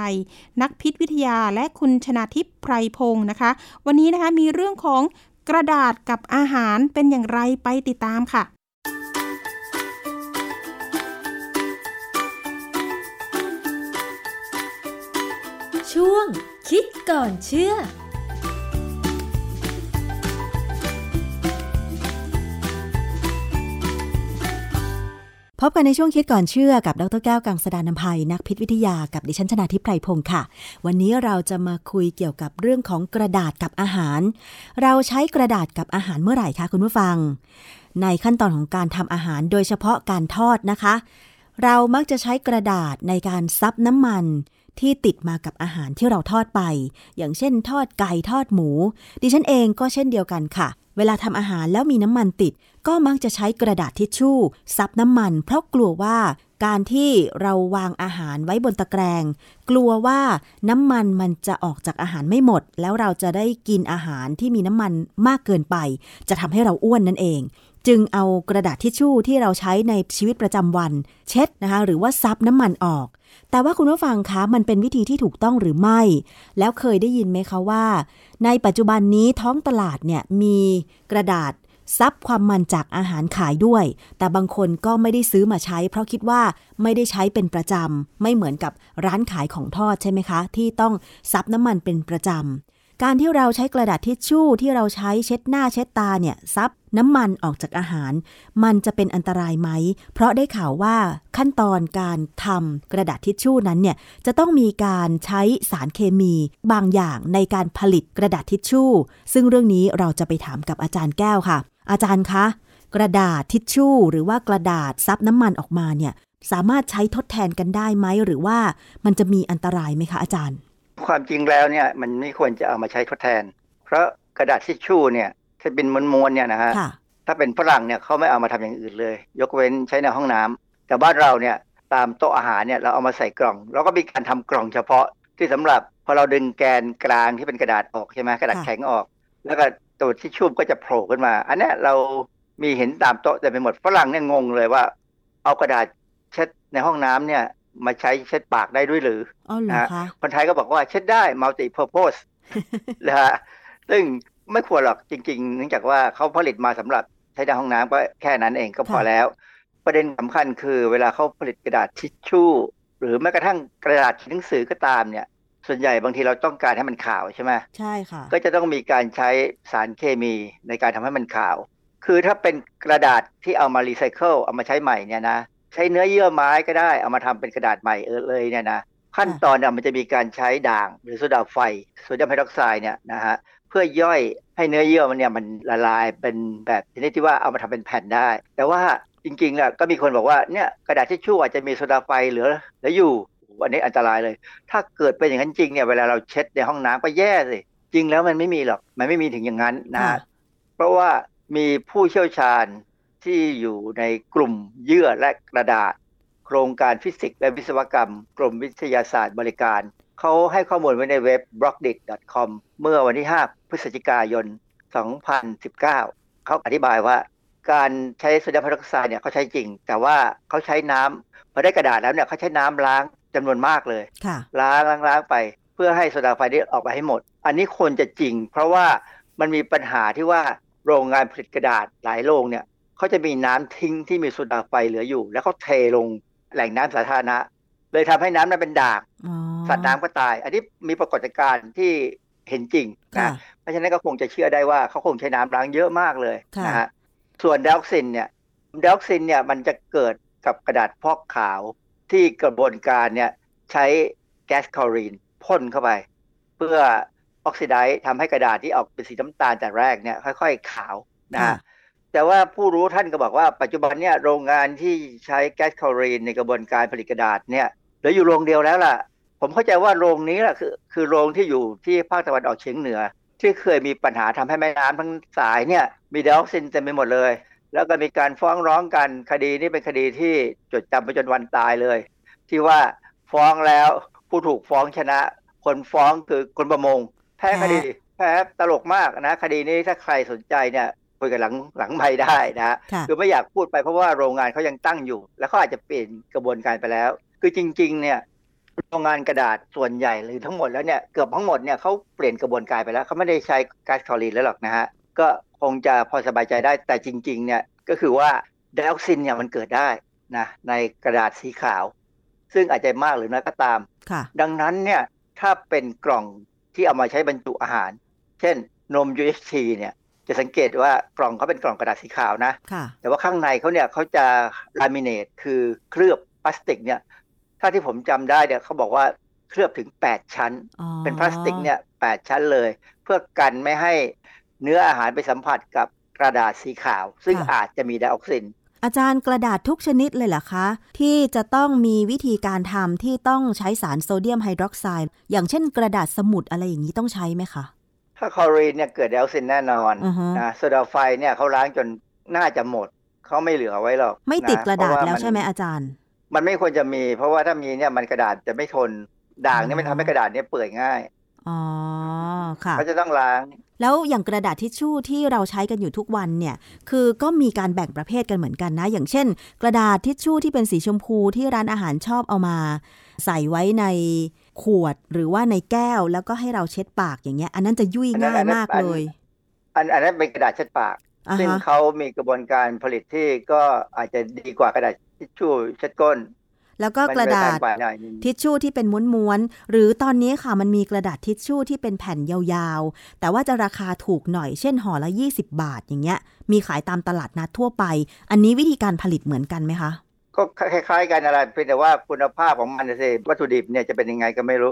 นักพิษวิทยาและคุณชนาทิพย์ไพรพงศ์นะคะวันนี้นะคะมีเรื่องของกระดาษกับอาหารเป็นอย่างไรไปติดตามค่ะช่วงคิดก่อนเชื่อพบกันในช่วงคิดก่อนเชื่อกับดร.แก้วกังสดาลอำไพนักพิษวิทยากับดิฉันชนาธิปไพรพงศ์ค่ะวันนี้เราจะมาคุยเกี่ยวกับเรื่องของกระดาษกับอาหารเราใช้กระดาษกับอาหารเมื่อไหร่คะคุณผู้ฟังในขั้นตอนของการทำอาหารโดยเฉพาะการทอดนะคะเรามักจะใช้กระดาษในการซับน้ำมันที่ติดมากับอาหารที่เราทอดไปอย่างเช่นทอดไก่ทอดหมูดิฉันเองก็เช่นเดียวกันค่ะเวลาทำอาหารแล้วมีน้ำมันติดก็มักจะใช้กระดาษทิชชู่ซับน้ำมันเพราะกลัวว่าการที่เราวางอาหารไว้บนตะแกรงกลัวว่าน้ำมันมันจะออกจากอาหารไม่หมดแล้วเราจะได้กินอาหารที่มีน้ำมันมากเกินไปจะทำให้เราอ้วนนั่นเองจึงเอากระดาษทิชชู่ที่เราใช้ในชีวิตประจำวันเช็ดนะคะหรือว่าซับน้ำมันออกแต่ว่าคุณผู้ฟังคะมันเป็นวิธีที่ถูกต้องหรือไม่แล้วเคยได้ยินไหมคะว่าในปัจจุบันนี้ท้องตลาดเนี่ยมีกระดาษซับความมันจากอาหารขายด้วยแต่บางคนก็ไม่ได้ซื้อมาใช้เพราะคิดว่าไม่ได้ใช้เป็นประจำไม่เหมือนกับร้านขายของทอดใช่ไหมคะที่ต้องซับน้ำมันเป็นประจำ การที่เราใช้กระดาษทิชชู่ที่เราใช้เช็ดหน้าเช็ดตาเนี่ยซับน้ำมันออกจากอาหารมันจะเป็นอันตรายไหมเพราะได้ข่าวว่าขั้นตอนการทำกระดาษทิชชู่นั้นเนี่ยจะต้องมีการใช้สารเคมีบางอย่างในการผลิตกระดาษทิชชู่ซึ่งเรื่องนี้เราจะไปถามกับอาจารย์แก้วค่ะอาจารย์คะกระดาษทิชชู่หรือว่ากระดาษซับน้ำมันออกมาเนี่ยสามารถใช้ทดแทนกันได้ไหมหรือว่ามันจะมีอันตรายไหมคะอาจารย์ความจริงแล้วเนี่ยมันไม่ควรจะเอามาใช้ทดแทนเพราะกระดาษทิชชู่เนี่ยถ้าเป็นม้วนๆเนี่ยนะฮะถ้าเป็นฝรั่งเนี่ยเขาไม่เอามาทำอย่างอื่นเลยยกเว้นใช้ในห้องน้ำแต่บ้านเราเนี่ยตามโต๊ะอาหารเนี่ยเราเอามาใส่กล่องแล้วก็มีการทำกล่องเฉพาะที่สำหรับพอเราดึงแกนกลางที่เป็นกระดาษออกใช่ไหมกระดาษแข็งออกแล้วก็ตัวทิชชู่ก็จะโผล่ขึ้นมาอันนี้เรามีเห็นตามโต๊ะแต่เป็นหมดฝรั่งเนี่ยงงเลยว่าเอากระดาษเช็ดในห้องน้ำเนี่ยมาใช้เช็ดปากได้ด้วยหรือคนไทยก็บอกว่าเช็ดได้ multi purpose นะฮะซึ่งไม่ควรหรอกจริงๆเนื่องจากว่าเขาผลิตมาสำหรับใช้ในห้องน้ำก็แค่นั้นเองก็พอแล้วประเด็นสำคัญคือเวลาเขาผลิตกระดาษทิชชู่หรือแม้กระทั่งกระดาษหนังสือก็ตามเนี่ยส่วนใหญ่บางทีเราต้องการให้มันขาวใช่ไหมใช่ค่ะก็จะต้องมีการใช้สารเคมีในการทำให้มันขาวคือถ้าเป็นกระดาษที่เอามารีไซเคิลเอามาใช้ใหม่เนี่ยนะใช้เนื้อเยื่อไม้ก็ได้เอามาทำเป็นกระดาษใหม่เลยเนี่ยนะขั้นตอนเนี่ยมันจะมีการใช้ด่างหรือโซดาไฟโซเดียมไฮดรอกไซด์เนี่ยนะฮะเพื่อย่อยให้เนื้อเยื่อมันเนี่ยมันละลายเป็นแบบชนิดที่ว่าเอามาทำเป็นแผ่นได้แต่ว่าจริงๆแล้วก็มีคนบอกว่าเนี่ยกระดาษทิชชู่อาจจะมีโซดาไฟเหลืออยู่อันนี้อันตรายเลยถ้าเกิดเป็นอย่างนั้นจริงเนี่ยเวลาเราเช็ดในห้องน้ำก็แย่สิจริงแล้วมันไม่มีหรอกมันไม่มีถึงอย่างนั้นนะเพราะว่ามีผู้เชี่ยวชาญที่อยู่ในกลุ่มเยื่อและกระดาษโครงการฟิสิกส์และวิศวกรรมกรมวิทยาศาสตร์บริการเขาให้ข้อมูลไว้ในเว็บ blockdit.com เมื่อวันที่ 5 พฤศจิกายน 2019 เขาอธิบายว่าการใช้โซเดียมไฮดรอกไซด์เนี่ยเขาใช้จริงแต่ว่าเขาใช้น้ำพอได้กระดาษแล้วเนี่ยเขาใช้น้ำล้างจำนวนมากเลยล้างไปเพื่อให้โซดาไฟนี้ออกไปให้หมดอันนี้ควรจะจริงเพราะว่ามันมีปัญหาที่ว่าโรงงานผลิตกระดาษหลายโรงเนี่ยเขาจะมีน้ำทิ้งที่มีโซดาไฟเหลืออยู่แล้วเขาเทลงแหล่งน้ำสาธารณะเลยทำให้น้ำนั้นเป็นด่างสัตว์น้ำก็ตายอันนี้มีปรากฏการณ์ที่เห็นจริงนะเพราะฉะนั้นก็คงจะเชื่อได้ว่าเขาคงใช้น้ำล้างเยอะมากเลยนะฮะส่วนไดออกซินเนี่ยมันจะเกิดกับกระดาษพอกขาวที่กระบวนการเนี่ยใช้แก๊สคลอรีนพ่นเข้าไปเพื่อออกซิไดซ์ทำให้กระดาษที่ออกเป็นสีน้ำตาลแต่แรกเนี่ยค่อยๆขาวนะแต่ว่าผู้รู้ท่านก็บอกว่าปัจจุบันเนี่ยโรงงานที่ใช้แก๊สคลอรีนในกระบวนการผลิตกระดาษเนี่ยเหลืออยู่โรงเดียวแล้วล่ะผมเข้าใจว่าโรงนี้ล่ะคือโรงที่อยู่ที่ภาคตะวันออกเฉียงเหนือที่เคยมีปัญหาทำให้แม่น้ำทั้งสายเนี่ยมีไดออกซินเต็มไปหมดเลยแล้วก็มีการฟ้องร้องกันคดีนี้เป็นคดีที่จดจำไปจนวันตายเลยที่ว่าฟ้องแล้วผู้ถูกฟ้องชนะคนฟ้องคือคนประมงแพ้คดีแพ้ตลกมากนะคดีนี้ถ้าใครสนใจเนี่ยคุยกันหลังไมค์ได้นะคือไม่อยากพูดไปเพราะว่าโรงงานเขายังตั้งอยู่แล้วเขาอาจจะเปลี่ยนกระบวนการไปแล้วคือจริงๆเนี่ยโรงงานกระดาษส่วนใหญ่หรือทั้งหมดแล้วเนี่ยเกือบทั้งหมดเนี่ยเขาเปลี่ยนกระบวนการไปแล้วเขาไม่ได้ใช้แก๊สคลอรีนแล้วหรอกนะฮะก็คงจะพอสบายใจได้แต่จริงๆเนี่ยก็คือว่าไดออกซินเนี่ยมันเกิดได้นะในกระดาษสีขาวซึ่งอาจจะมากหรือน้อยก็ตามดังนั้นเนี่ยถ้าเป็นกล่องที่เอามาใช้บรรจุอาหารเช่นนม UHT เนี่ยจะสังเกตว่ากล่องเขาเป็นกล่องกระดาษสีขาวนะแต่ว่าข้างในเขาเนี่ยเขาจะลามิเนตคือเคลือบพลาสติกเนี่ยถ้าที่ผมจำได้เนี่ยเขาบอกว่าเคลือบถึง8ชั้นเป็นพลาสติกเนี่ย8ชั้นเลยเพื่อกันไม่ให้เนื้ออาหารไปสัมผัสกับกระดาษสีขาวซึ่งอาจจะมีไดออกซินอาจารย์กระดาษทุกชนิดเลยเหรอคะที่จะต้องมีวิธีการทำที่ต้องใช้สารโซเดียมไฮดรอกไซด์อย่างเช่นกระดาษสมุดอะไรอย่างนี้ต้องใช้ไหมคะถ้าคลอรีนเนี่ยเกิดไดออกซินแน่นอนนะโซดาไฟเนี่ยเขาล้างจนน่าจะหมดเขาไม่เหลือไว้หรอกไม่ติดกระดาษแล้วใช่ไหมอาจารย์มันไม่ควรจะมีเพราะว่าถ้ามีเนี่ยมันกระดาษจะไม่ทนด่างเนี่ยมันทำให้กระดาษเนี่ยเปื่อยง่ายอ๋อค่ะก็จะต้องล้างแล้วอย่างกระดาษทิชชู่ที่เราใช้กันอยู่ทุกวันเนี่ยคือก็มีการแบ่งประเภทกันเหมือนกันนะอย่างเช่นกระดาษทิชชู่ที่เป็นสีชมพูที่ร้านอาหารชอบเอามาใส่ไว้ในขวดหรือว่าในแก้วแล้วก็ให้เราเช็ดปากอย่างเงี้ยอันนั้นจะยุ่ยง่ายมากเลยอันนั้นเป็นกระดาษเช็ดปากซึ่งเขามีกระบวนการผลิตที่ก็อาจจะดีกว่ากระดาษทิชชู่เช็ดก้น แล้วก็กระดาษทิชชู่ที่เป็นม้วนๆหรือตอนนี้ค่ะมันมีกระดาษทิชชู่ที่เป็นแผ่นยาวๆแต่ว่าจะราคาถูกหน่อยเช่นห่อละ20 บาทอย่างเงี้ยมีขายตามตลาดนัดทั่วไปอันนี้วิธีการผลิตเหมือนกันไหมคะก็คล้ายๆกันอะไรเพียงแต่ว่าคุณภาพของมันนะสิวัตถุดิบเนี่ยจะเป็นยังไงก็ไม่รู้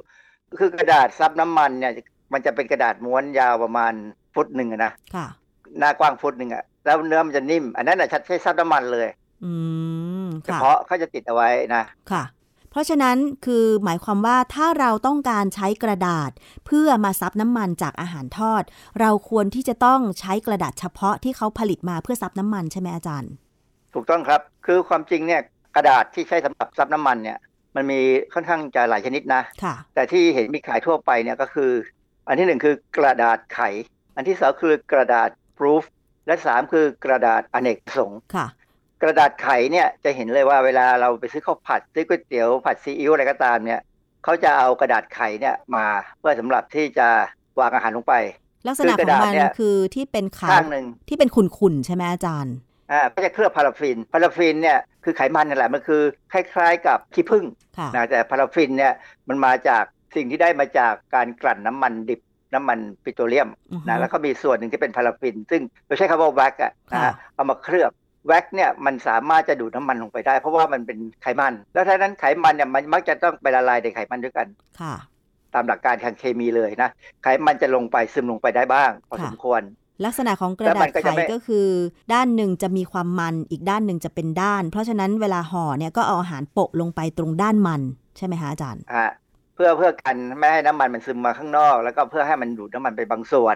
คือกระดาษซับน้ำมันเนี่ยมันจะเป็นกระดาษม้วนยาวประมาณฟุตหนึ่งนะหน้ากว้างฟุตหนึ่งอ่ะแล้วเนื้อมันจะนิ่มอันนั้นน่ะใช้ซับน้ำมันเลยเฉพาะเขาจะติดเอาไว้นะค่ะเพราะฉะนั้นคือหมายความว่าถ้าเราต้องการใช้กระดาษเพื่อมาซับน้ำมันจากอาหารทอดเราควรที่จะต้องใช้กระดาษเฉพาะที่เขาผลิตมาเพื่อซับน้ำมันใช่ไหมอาจารย์ถูกต้องครับคือความจริงเนี่ยกระดาษที่ใช้สำหรับซับน้ำมันเนี่ยมันมีค่อนข้างจะหลายชนิดนะแต่ที่เห็นมีขายทั่วไปเนี่ยก็คืออันที่หนึ่งคือกระดาษไขอันที่สองคือกระดาษพรูฟและสามคือกระดาษอเนกประสงค์กระดาษไขเนี่ยจะเห็นเลยว่าเวลาเราไปซื้อข้าวผัดซื้อก๋วยเตี๋ยวผัดซีอิ๊วอะไรก็ตามเนี่ยเขาจะเอากระดาษไขเนี่ยมาเพื่อสำหรับที่จะวางอาหารลงไปลักษณะของมันคือที่เป็นขาวที่เป็นขุ่นๆใช่ไหมอาจารย์ก็จะเคลือบพาราฟินพาราฟินเนี่ยคือไขมันนั่นแหละมันคือคล้ายๆกับขี้ผึ้งนะแต่พาราฟินเนี่ยมันมาจากสิ่งที่ได้มาจากการกลั่นน้ำมันดิบน้ำมันปิโตรเลียมนะแล้วก็มีส่วนหนึ่งที่เป็นพาราฟินซึ่งเราใช้คำว่าแว็กซ์นะเอามาเคลือบแว็กซ์เนี่ยมันสามารถจะดูดน้ำมันลงไปได้เพราะว่ามันเป็นไขมันแล้วทั้งนั้นไขมันเนี่ยมันมักจะต้องไปละลายในไขมันด้วยกันตามหลักการทางเคมีเลยนะไขมันจะลงไปซึมลงไปได้บ้างพอสมควรลักษณะของกระดาษไขก็คือด้านหนึ่งจะมีความมันอีกด้านหนึ่งจะเป็นด้านเพราะฉะนั้นเวลาห่อเนี่ยก็เอาอาหารโปะลงไปตรงด้านมันใช่ไหมคะอาจารย์เพื่อกันไม่ให้น้ำมันมันซึมมาข้างนอกแล้วก็เพื่อให้มันดูดน้ำมันไปบางส่วน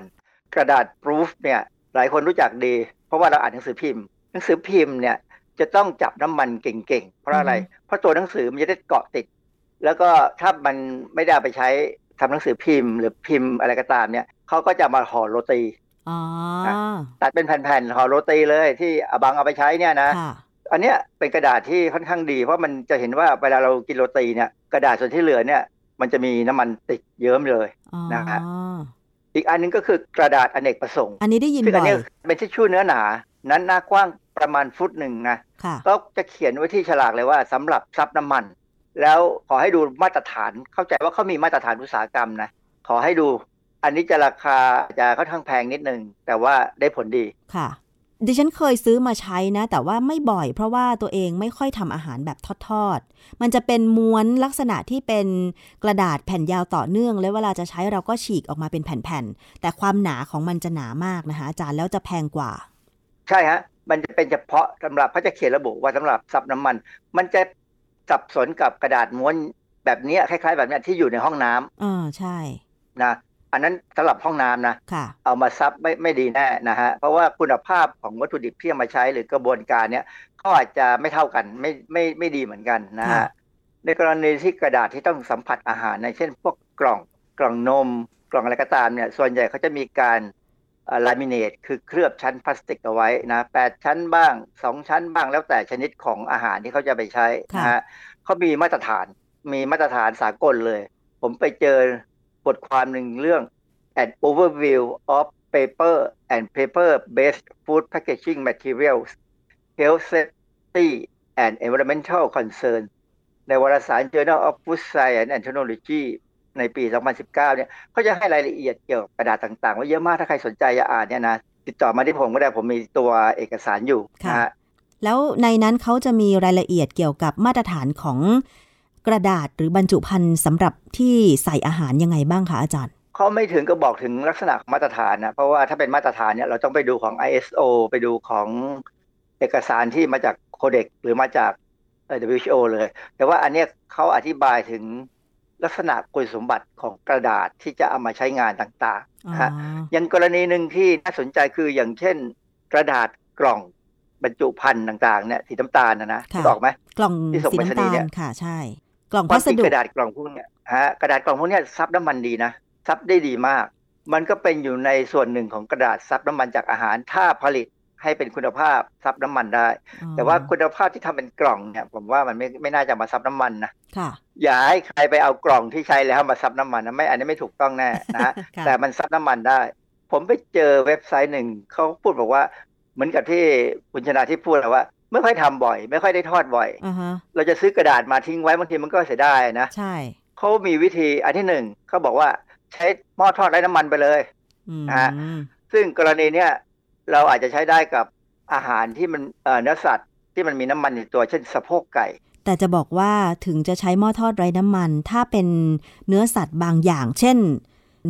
กระดาษพรูฟเนี่ยหลายคนรู้จักดีเพราะว่าเราอ่านหนังสือพิมพ์หนังสือพิมพ์เนี่ยจะต้องจับน้ำมันเก่งๆเพราะอะไรเพราะตัวหนังสือมันจะได้เกาะติดแล้วก็ถ้ามันไม่ได้ไปใช้ทำหนังสือพิมพ์หรือพิมพ์อะไรก็ตามเนี่ยเขาก็จะมาห่อโรตีตัดเป็นแผ่นๆห่อโรตีเลยที่อาบังเอาไปใช้เนี่ยนะอันเนี้ยเป็นกระดาษที่ค่อนข้างดีเพราะมันจะเห็นว่าเวลาเรากินโรตีเนี่ยกระดาษส่วนที่เหลือเนี่ยมันจะมีน้ำมันติดเยิ้มเลยนะฮะอีกอันนึงก็คือกระดาษอเนกประสงค์อันนี้ได้ยินบ่อยเป็นทิชชู่เนื้อหนานั้นหน้ากว้างประมาณฟุตหนึ่งนะก็จะเขียนไว้ที่ฉลากเลยว่าสำหรับซับน้ำมันแล้วขอให้ดูมาตรฐานเข้าใจว่าเขามีมาตรฐานอุตสาหกรรมนะขอให้ดูอันนี้จะราคาจะค่อนข้างแพงนิดนึงแต่ว่าได้ผลดีค่ะดิฉันเคยซื้อมาใช้นะแต่ว่าไม่บ่อยเพราะว่าตัวเองไม่ค่อยทำอาหารแบบทอดๆมันจะเป็นม้วนลักษณะที่เป็นกระดาษแผ่นยาวต่อเนื่องและเวลาจะใช้เราก็ฉีกออกมาเป็นแผ่นๆแต่ความหนาของมันจะหนามากนะคะอาจารย์แล้วจะแพงกว่าใช่ฮะมันจะเป็นเฉพาะสำหรับเขาจะเขียนระบุว่าสำหรับซับน้ำมันมันจะสับสนกับกระดาษม้วนแบบนี้คล้ายๆแบบนี้ที่อยู่ในห้องน้ำใช่นะอันนั้นสำหรับห้องน้ำนะเอามาซับไม่ดีแน่นะฮะเพราะว่าคุณภาพของวัตถุดิบที่เอามาใช้หรือกระบวนการเนี้ยก็อาจจะไม่เท่ากันไม่ดีเหมือนกันนะฮะในกรณีที่กระดาษที่ต้องสัมผัสอาหารนะเช่นพวกกล่องนมกล่องอะไรก็ตามเนี่ยส่วนใหญ่เขาจะมีการลามิเนตคือเคลือบชั้นพลาสติกเอาไว้นะ8ชั้นบ้าง2ชั้นบ้างแล้วแต่ชนิดของอาหารที่เขาจะไปใช้นะฮะเขามีมาตรฐานสากลเลยผมไปเจอบทความหนึ่งเรื่อง An Overview of Paper and Paper-Based Food Packaging Materials Health Safety and Environmental Concerns ในวารสาร Journal of Food Science and Technology ในปี 2019 เนี่ยเขาจะให้รายละเอียดเกี่ยวกับกระดาษต่างๆไว้เยอะมากถ้าใครสนใจจะอ่านเนี่ยนะติดต่อมาที่ผมก็ได้ผมมีตัวเอกสารอยู่นะฮะแล้วในนั้นเขาจะมีรายละเอียดเกี่ยวกับมาตรฐานของกระดาษหรือบรรจุภัณฑ์สำหรับที่ใส่อาหารยังไงบ้างคะอาจารย์เขาไม่ถึงก็บอกถึงลักษณะมาตรฐานนะเพราะว่าถ้าเป็นมาตรฐานเนี่ยเราต้องไปดูของ ISO ไปดูของเอกสารที่มาจากโคเด็กหรือมาจาก WHO เลยแต่ว่าอันเนี้ยเขาอธิบายถึงลักษณะคุณสมบัติของกระดาษที่จะเอามาใช้งานต่างๆฮะอย่างกรณีหนึ่งที่น่าสนใจคืออย่างเช่นกระดาษกล่องบรรจุภัณฑ์ต่างๆเนี่ยสีน้ำตาลนะที่บอกไหมกล่องสีน้ำตาลค่ะใช่กล่องพลาสติกกระดาษกล่องพวกนี้กระดาษกล่องพวกนี้ซับน้ำมันดีนะซับได้ดีมากมันก็เป็นอยู่ในส่วนหนึ่งของกระดาษซับน้ำมันจากอาหารถ้าผลิตให้เป็นคุณภาพซับน้ำมันได้แต่ว่าคุณภาพที่ทำเป็นกล่องเนี่ยผมว่ามันไม่น่าจะมาซับน้ำมันนะอย่าให้ใครไปเอากล่องที่ใช้แล้วมาซับน้ำมันนะไม่อันนี้ไม่ถูกต้องแน่นะแต่มันซับน้ำมันได้ผมไปเจอเว็บไซต์หนึ่งเขาพูดบอกว่าเหมือนกับที่คุณชนาธิพูดแหละว่า ไม่ค่อยทำบ่อยไม่ค่อยได้ทอดบ่อยเราจะซื้อกระดาษมาทิ้งไว้บางทีมันก็เสียดายนะใช่เขามีวิธีอันที่หนึ่งเขาบอกว่าใช้หม้อทอดไร้น้ำมันไปเลยนะซึ่งกรณีเนี้ยเราอาจจะใช้ได้กับอาหารที่มันเนื้อสัตว์ที่มันมีน้ำมันในตัวเช่นสะโพกไก่แต่จะบอกว่าถึงจะใช้หม้อทอดไร้น้ำมันถ้าเป็นเนื้อสัตว์บางอย่างเช่น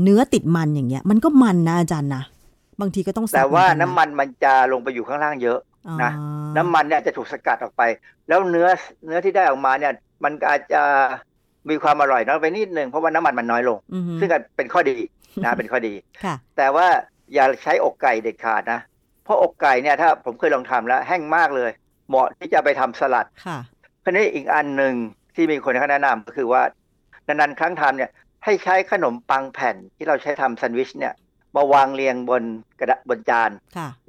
เนื้อติดมันอย่างเงี้ยมันก็มันนะอาจารย์นะบางทีก็ต้องแต่ว่าน้ำมันมันจะลงไปอยู่ข้างล่างเยอะนะน้ำมันเนี่ยจะถูกสกัดออกไปแล้วเนื้อที่ได้ออกมาเนี่ยมันอาจจะมีความอร่อยน้อยไปนิดนึงเพราะว่าน้ำมันมันน้อยลงซึ่งก็เป็นข้อดีนะเป็นข้อดีแต่ว่าอย่าใช้อกไก่เด็ดขาดนะเพราะอกไก่เนี่ยถ้าผมเคยลองทำแล้วแห้งมากเลยเหมาะที่จะไปทำสลัดเพราะนี้อีกอันหนึ่งที่มีคนแนะนำก็คือว่านานๆครั้งทำเนี่ยให้ใช้ขนมปังแผ่นที่เราใช้ทำแซนด์วิชเนี่ยมาวางเรียงบนจาน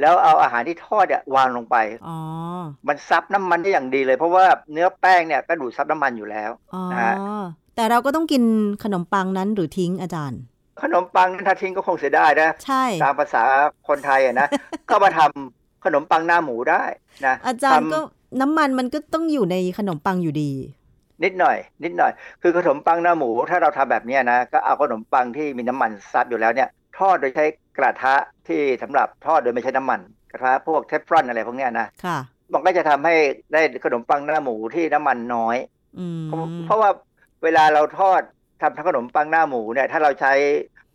แล้วเอาอาหารที่ทอดเนี่ยวางลงไปมันซับน้ำมันได้อย่างดีเลยเพราะว่าเนื้อแป้งเนี่ยก็ดูดซับน้ำมันอยู่แล้วนะฮะแต่เราก็ต้องกินขนมปังนั้นหรือทิ้งอาจารย์ขนมปังถ้าทิ้งก็คงเสียดายนะใช่ตามภาษาคนไทยอ่ะนะ ก็มาทำขนมปังหน้าหมูได้นะอาจารย์ก็น้ำมันมันก็ต้องอยู่ในขนมปังอยู่ดีนิดหน่อยคือขนมปังหน้าหมูถ้าเราทำแบบนี้นะก็เอาขนมปังที่มีน้ำมันซับอยู่แล้วเนี่ยทอดโดยใช้กระทะที่สำหรับทอดโดยไม่ใช้น้ำมันกระทะพวกเทฟลอนอะไรพวกนี้นะมันก็จะทำให้ได้ขนมปังหน้าหมูที่น้ำมันน้อยเพราะว่าเวลาเราทอดทำขนมปังหน้าหมูเนี่ยถ้าเราใช้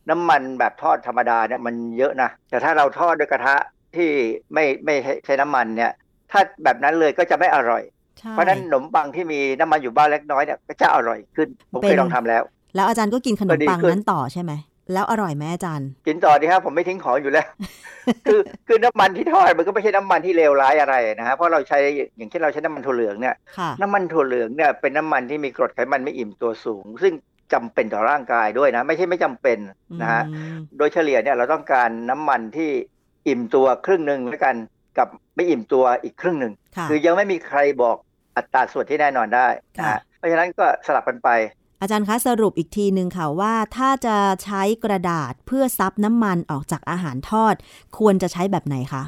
น้ำมันแบบทอดธรรมดาเนี่ยมันเยอะนะแต่ถ้าเราทอดด้วยกระทะที่ไม่ใช้น้ำมันเนี่ยถ้าแบบนั้นเลยก็จะไม่อร่อยเพราะนั้นขนมปังที่มีน้ำมันอยู่บ้างเล็กน้อยเนี่ยก็จะอร่อยขึ้นผมเคยลองทำแล้วแล้วอาจารย์ก็กินขนมปังนั้นต่อใช่ไหมแล้วอร่อยไหมอาจารย์กินต่อดีครับผมไม่ทิ้งของอยู่แล้ว คือน้ำมันที่ทอดมันก็ไม่ใช่น้ำมันที่เลวร้ายอะไรนะฮะเพราะเราใช้อย่างเช่นเราใช้น้ำมันถั่วเหลืองเนี่ยน้ำมันถั่วเหลืองเนี่ยเป็นน้ำมันที่มีกรดไขมันไม่อิ่มตัวสูงซึ่งจำเป็นต่อร่างกายด้วยนะไม่ใช่ไม่จำเป็นนะฮะโดยเฉลี่ยเนี่ยเราต้องการน้ำมันที่อิ่มตัวครึ่งนึงแล้วกันกับไม่อิ่มตัวอีกครึ่งนึงคือยังไม่มีใครบอกอัตราส่วนที่แน่นอนได้นะเพราะฉะนั้นก็สลับกันไปอาจารย์คะสรุปอีกทีนึงค่ะว่าถ้าจะใช้กระดาษเพื่อซับน้ำมันออกจากอาหารทอดควรจะใช้แบบไหนคะ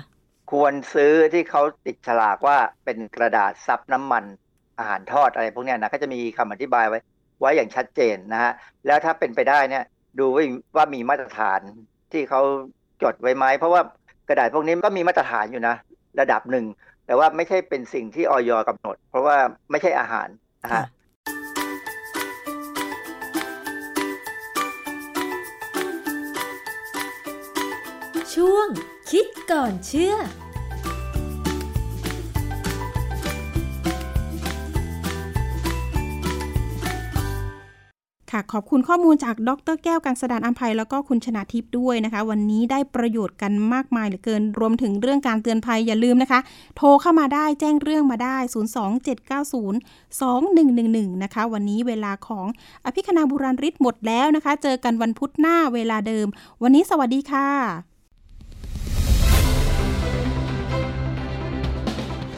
ควรซื้อที่เขาติดฉลากว่าเป็นกระดาษซับน้ำมันอาหารทอดอะไรพวกนี้นะก็จะมีคำอธิบายไว้อย่างชัดเจนนะฮะแล้วถ้าเป็นไปได้เนี่ยดูว่ามีมาตรฐานที่เขาจดไว้ไหมเพราะว่ากระดาษพวกนี้ก็มีมาตรฐานอยู่นะระดับหนึ่งแต่ว่าไม่ใช่เป็นสิ่งที่อย.กำหนดเพราะว่าไม่ใช่อาหารนะฮะช่วงคิดก่อนเชื่อค่ะขอบคุณข้อมูลจากดร.แก้วกังสดาลอำไพแล้วก็คุณชนาทิพย์ด้วยนะคะวันนี้ได้ประโยชน์กันมากมายเหลือเกินรวมถึงเรื่องการเตือนภัยอย่าลืมนะคะโทรเข้ามาได้แจ้งเรื่องมาได้027902111นะคะวันนี้เวลาของอภิคณาบุราริศหมดแล้วนะคะเจอกันวันพุธหน้าเวลาเดิมวันนี้สวัสดีค่ะ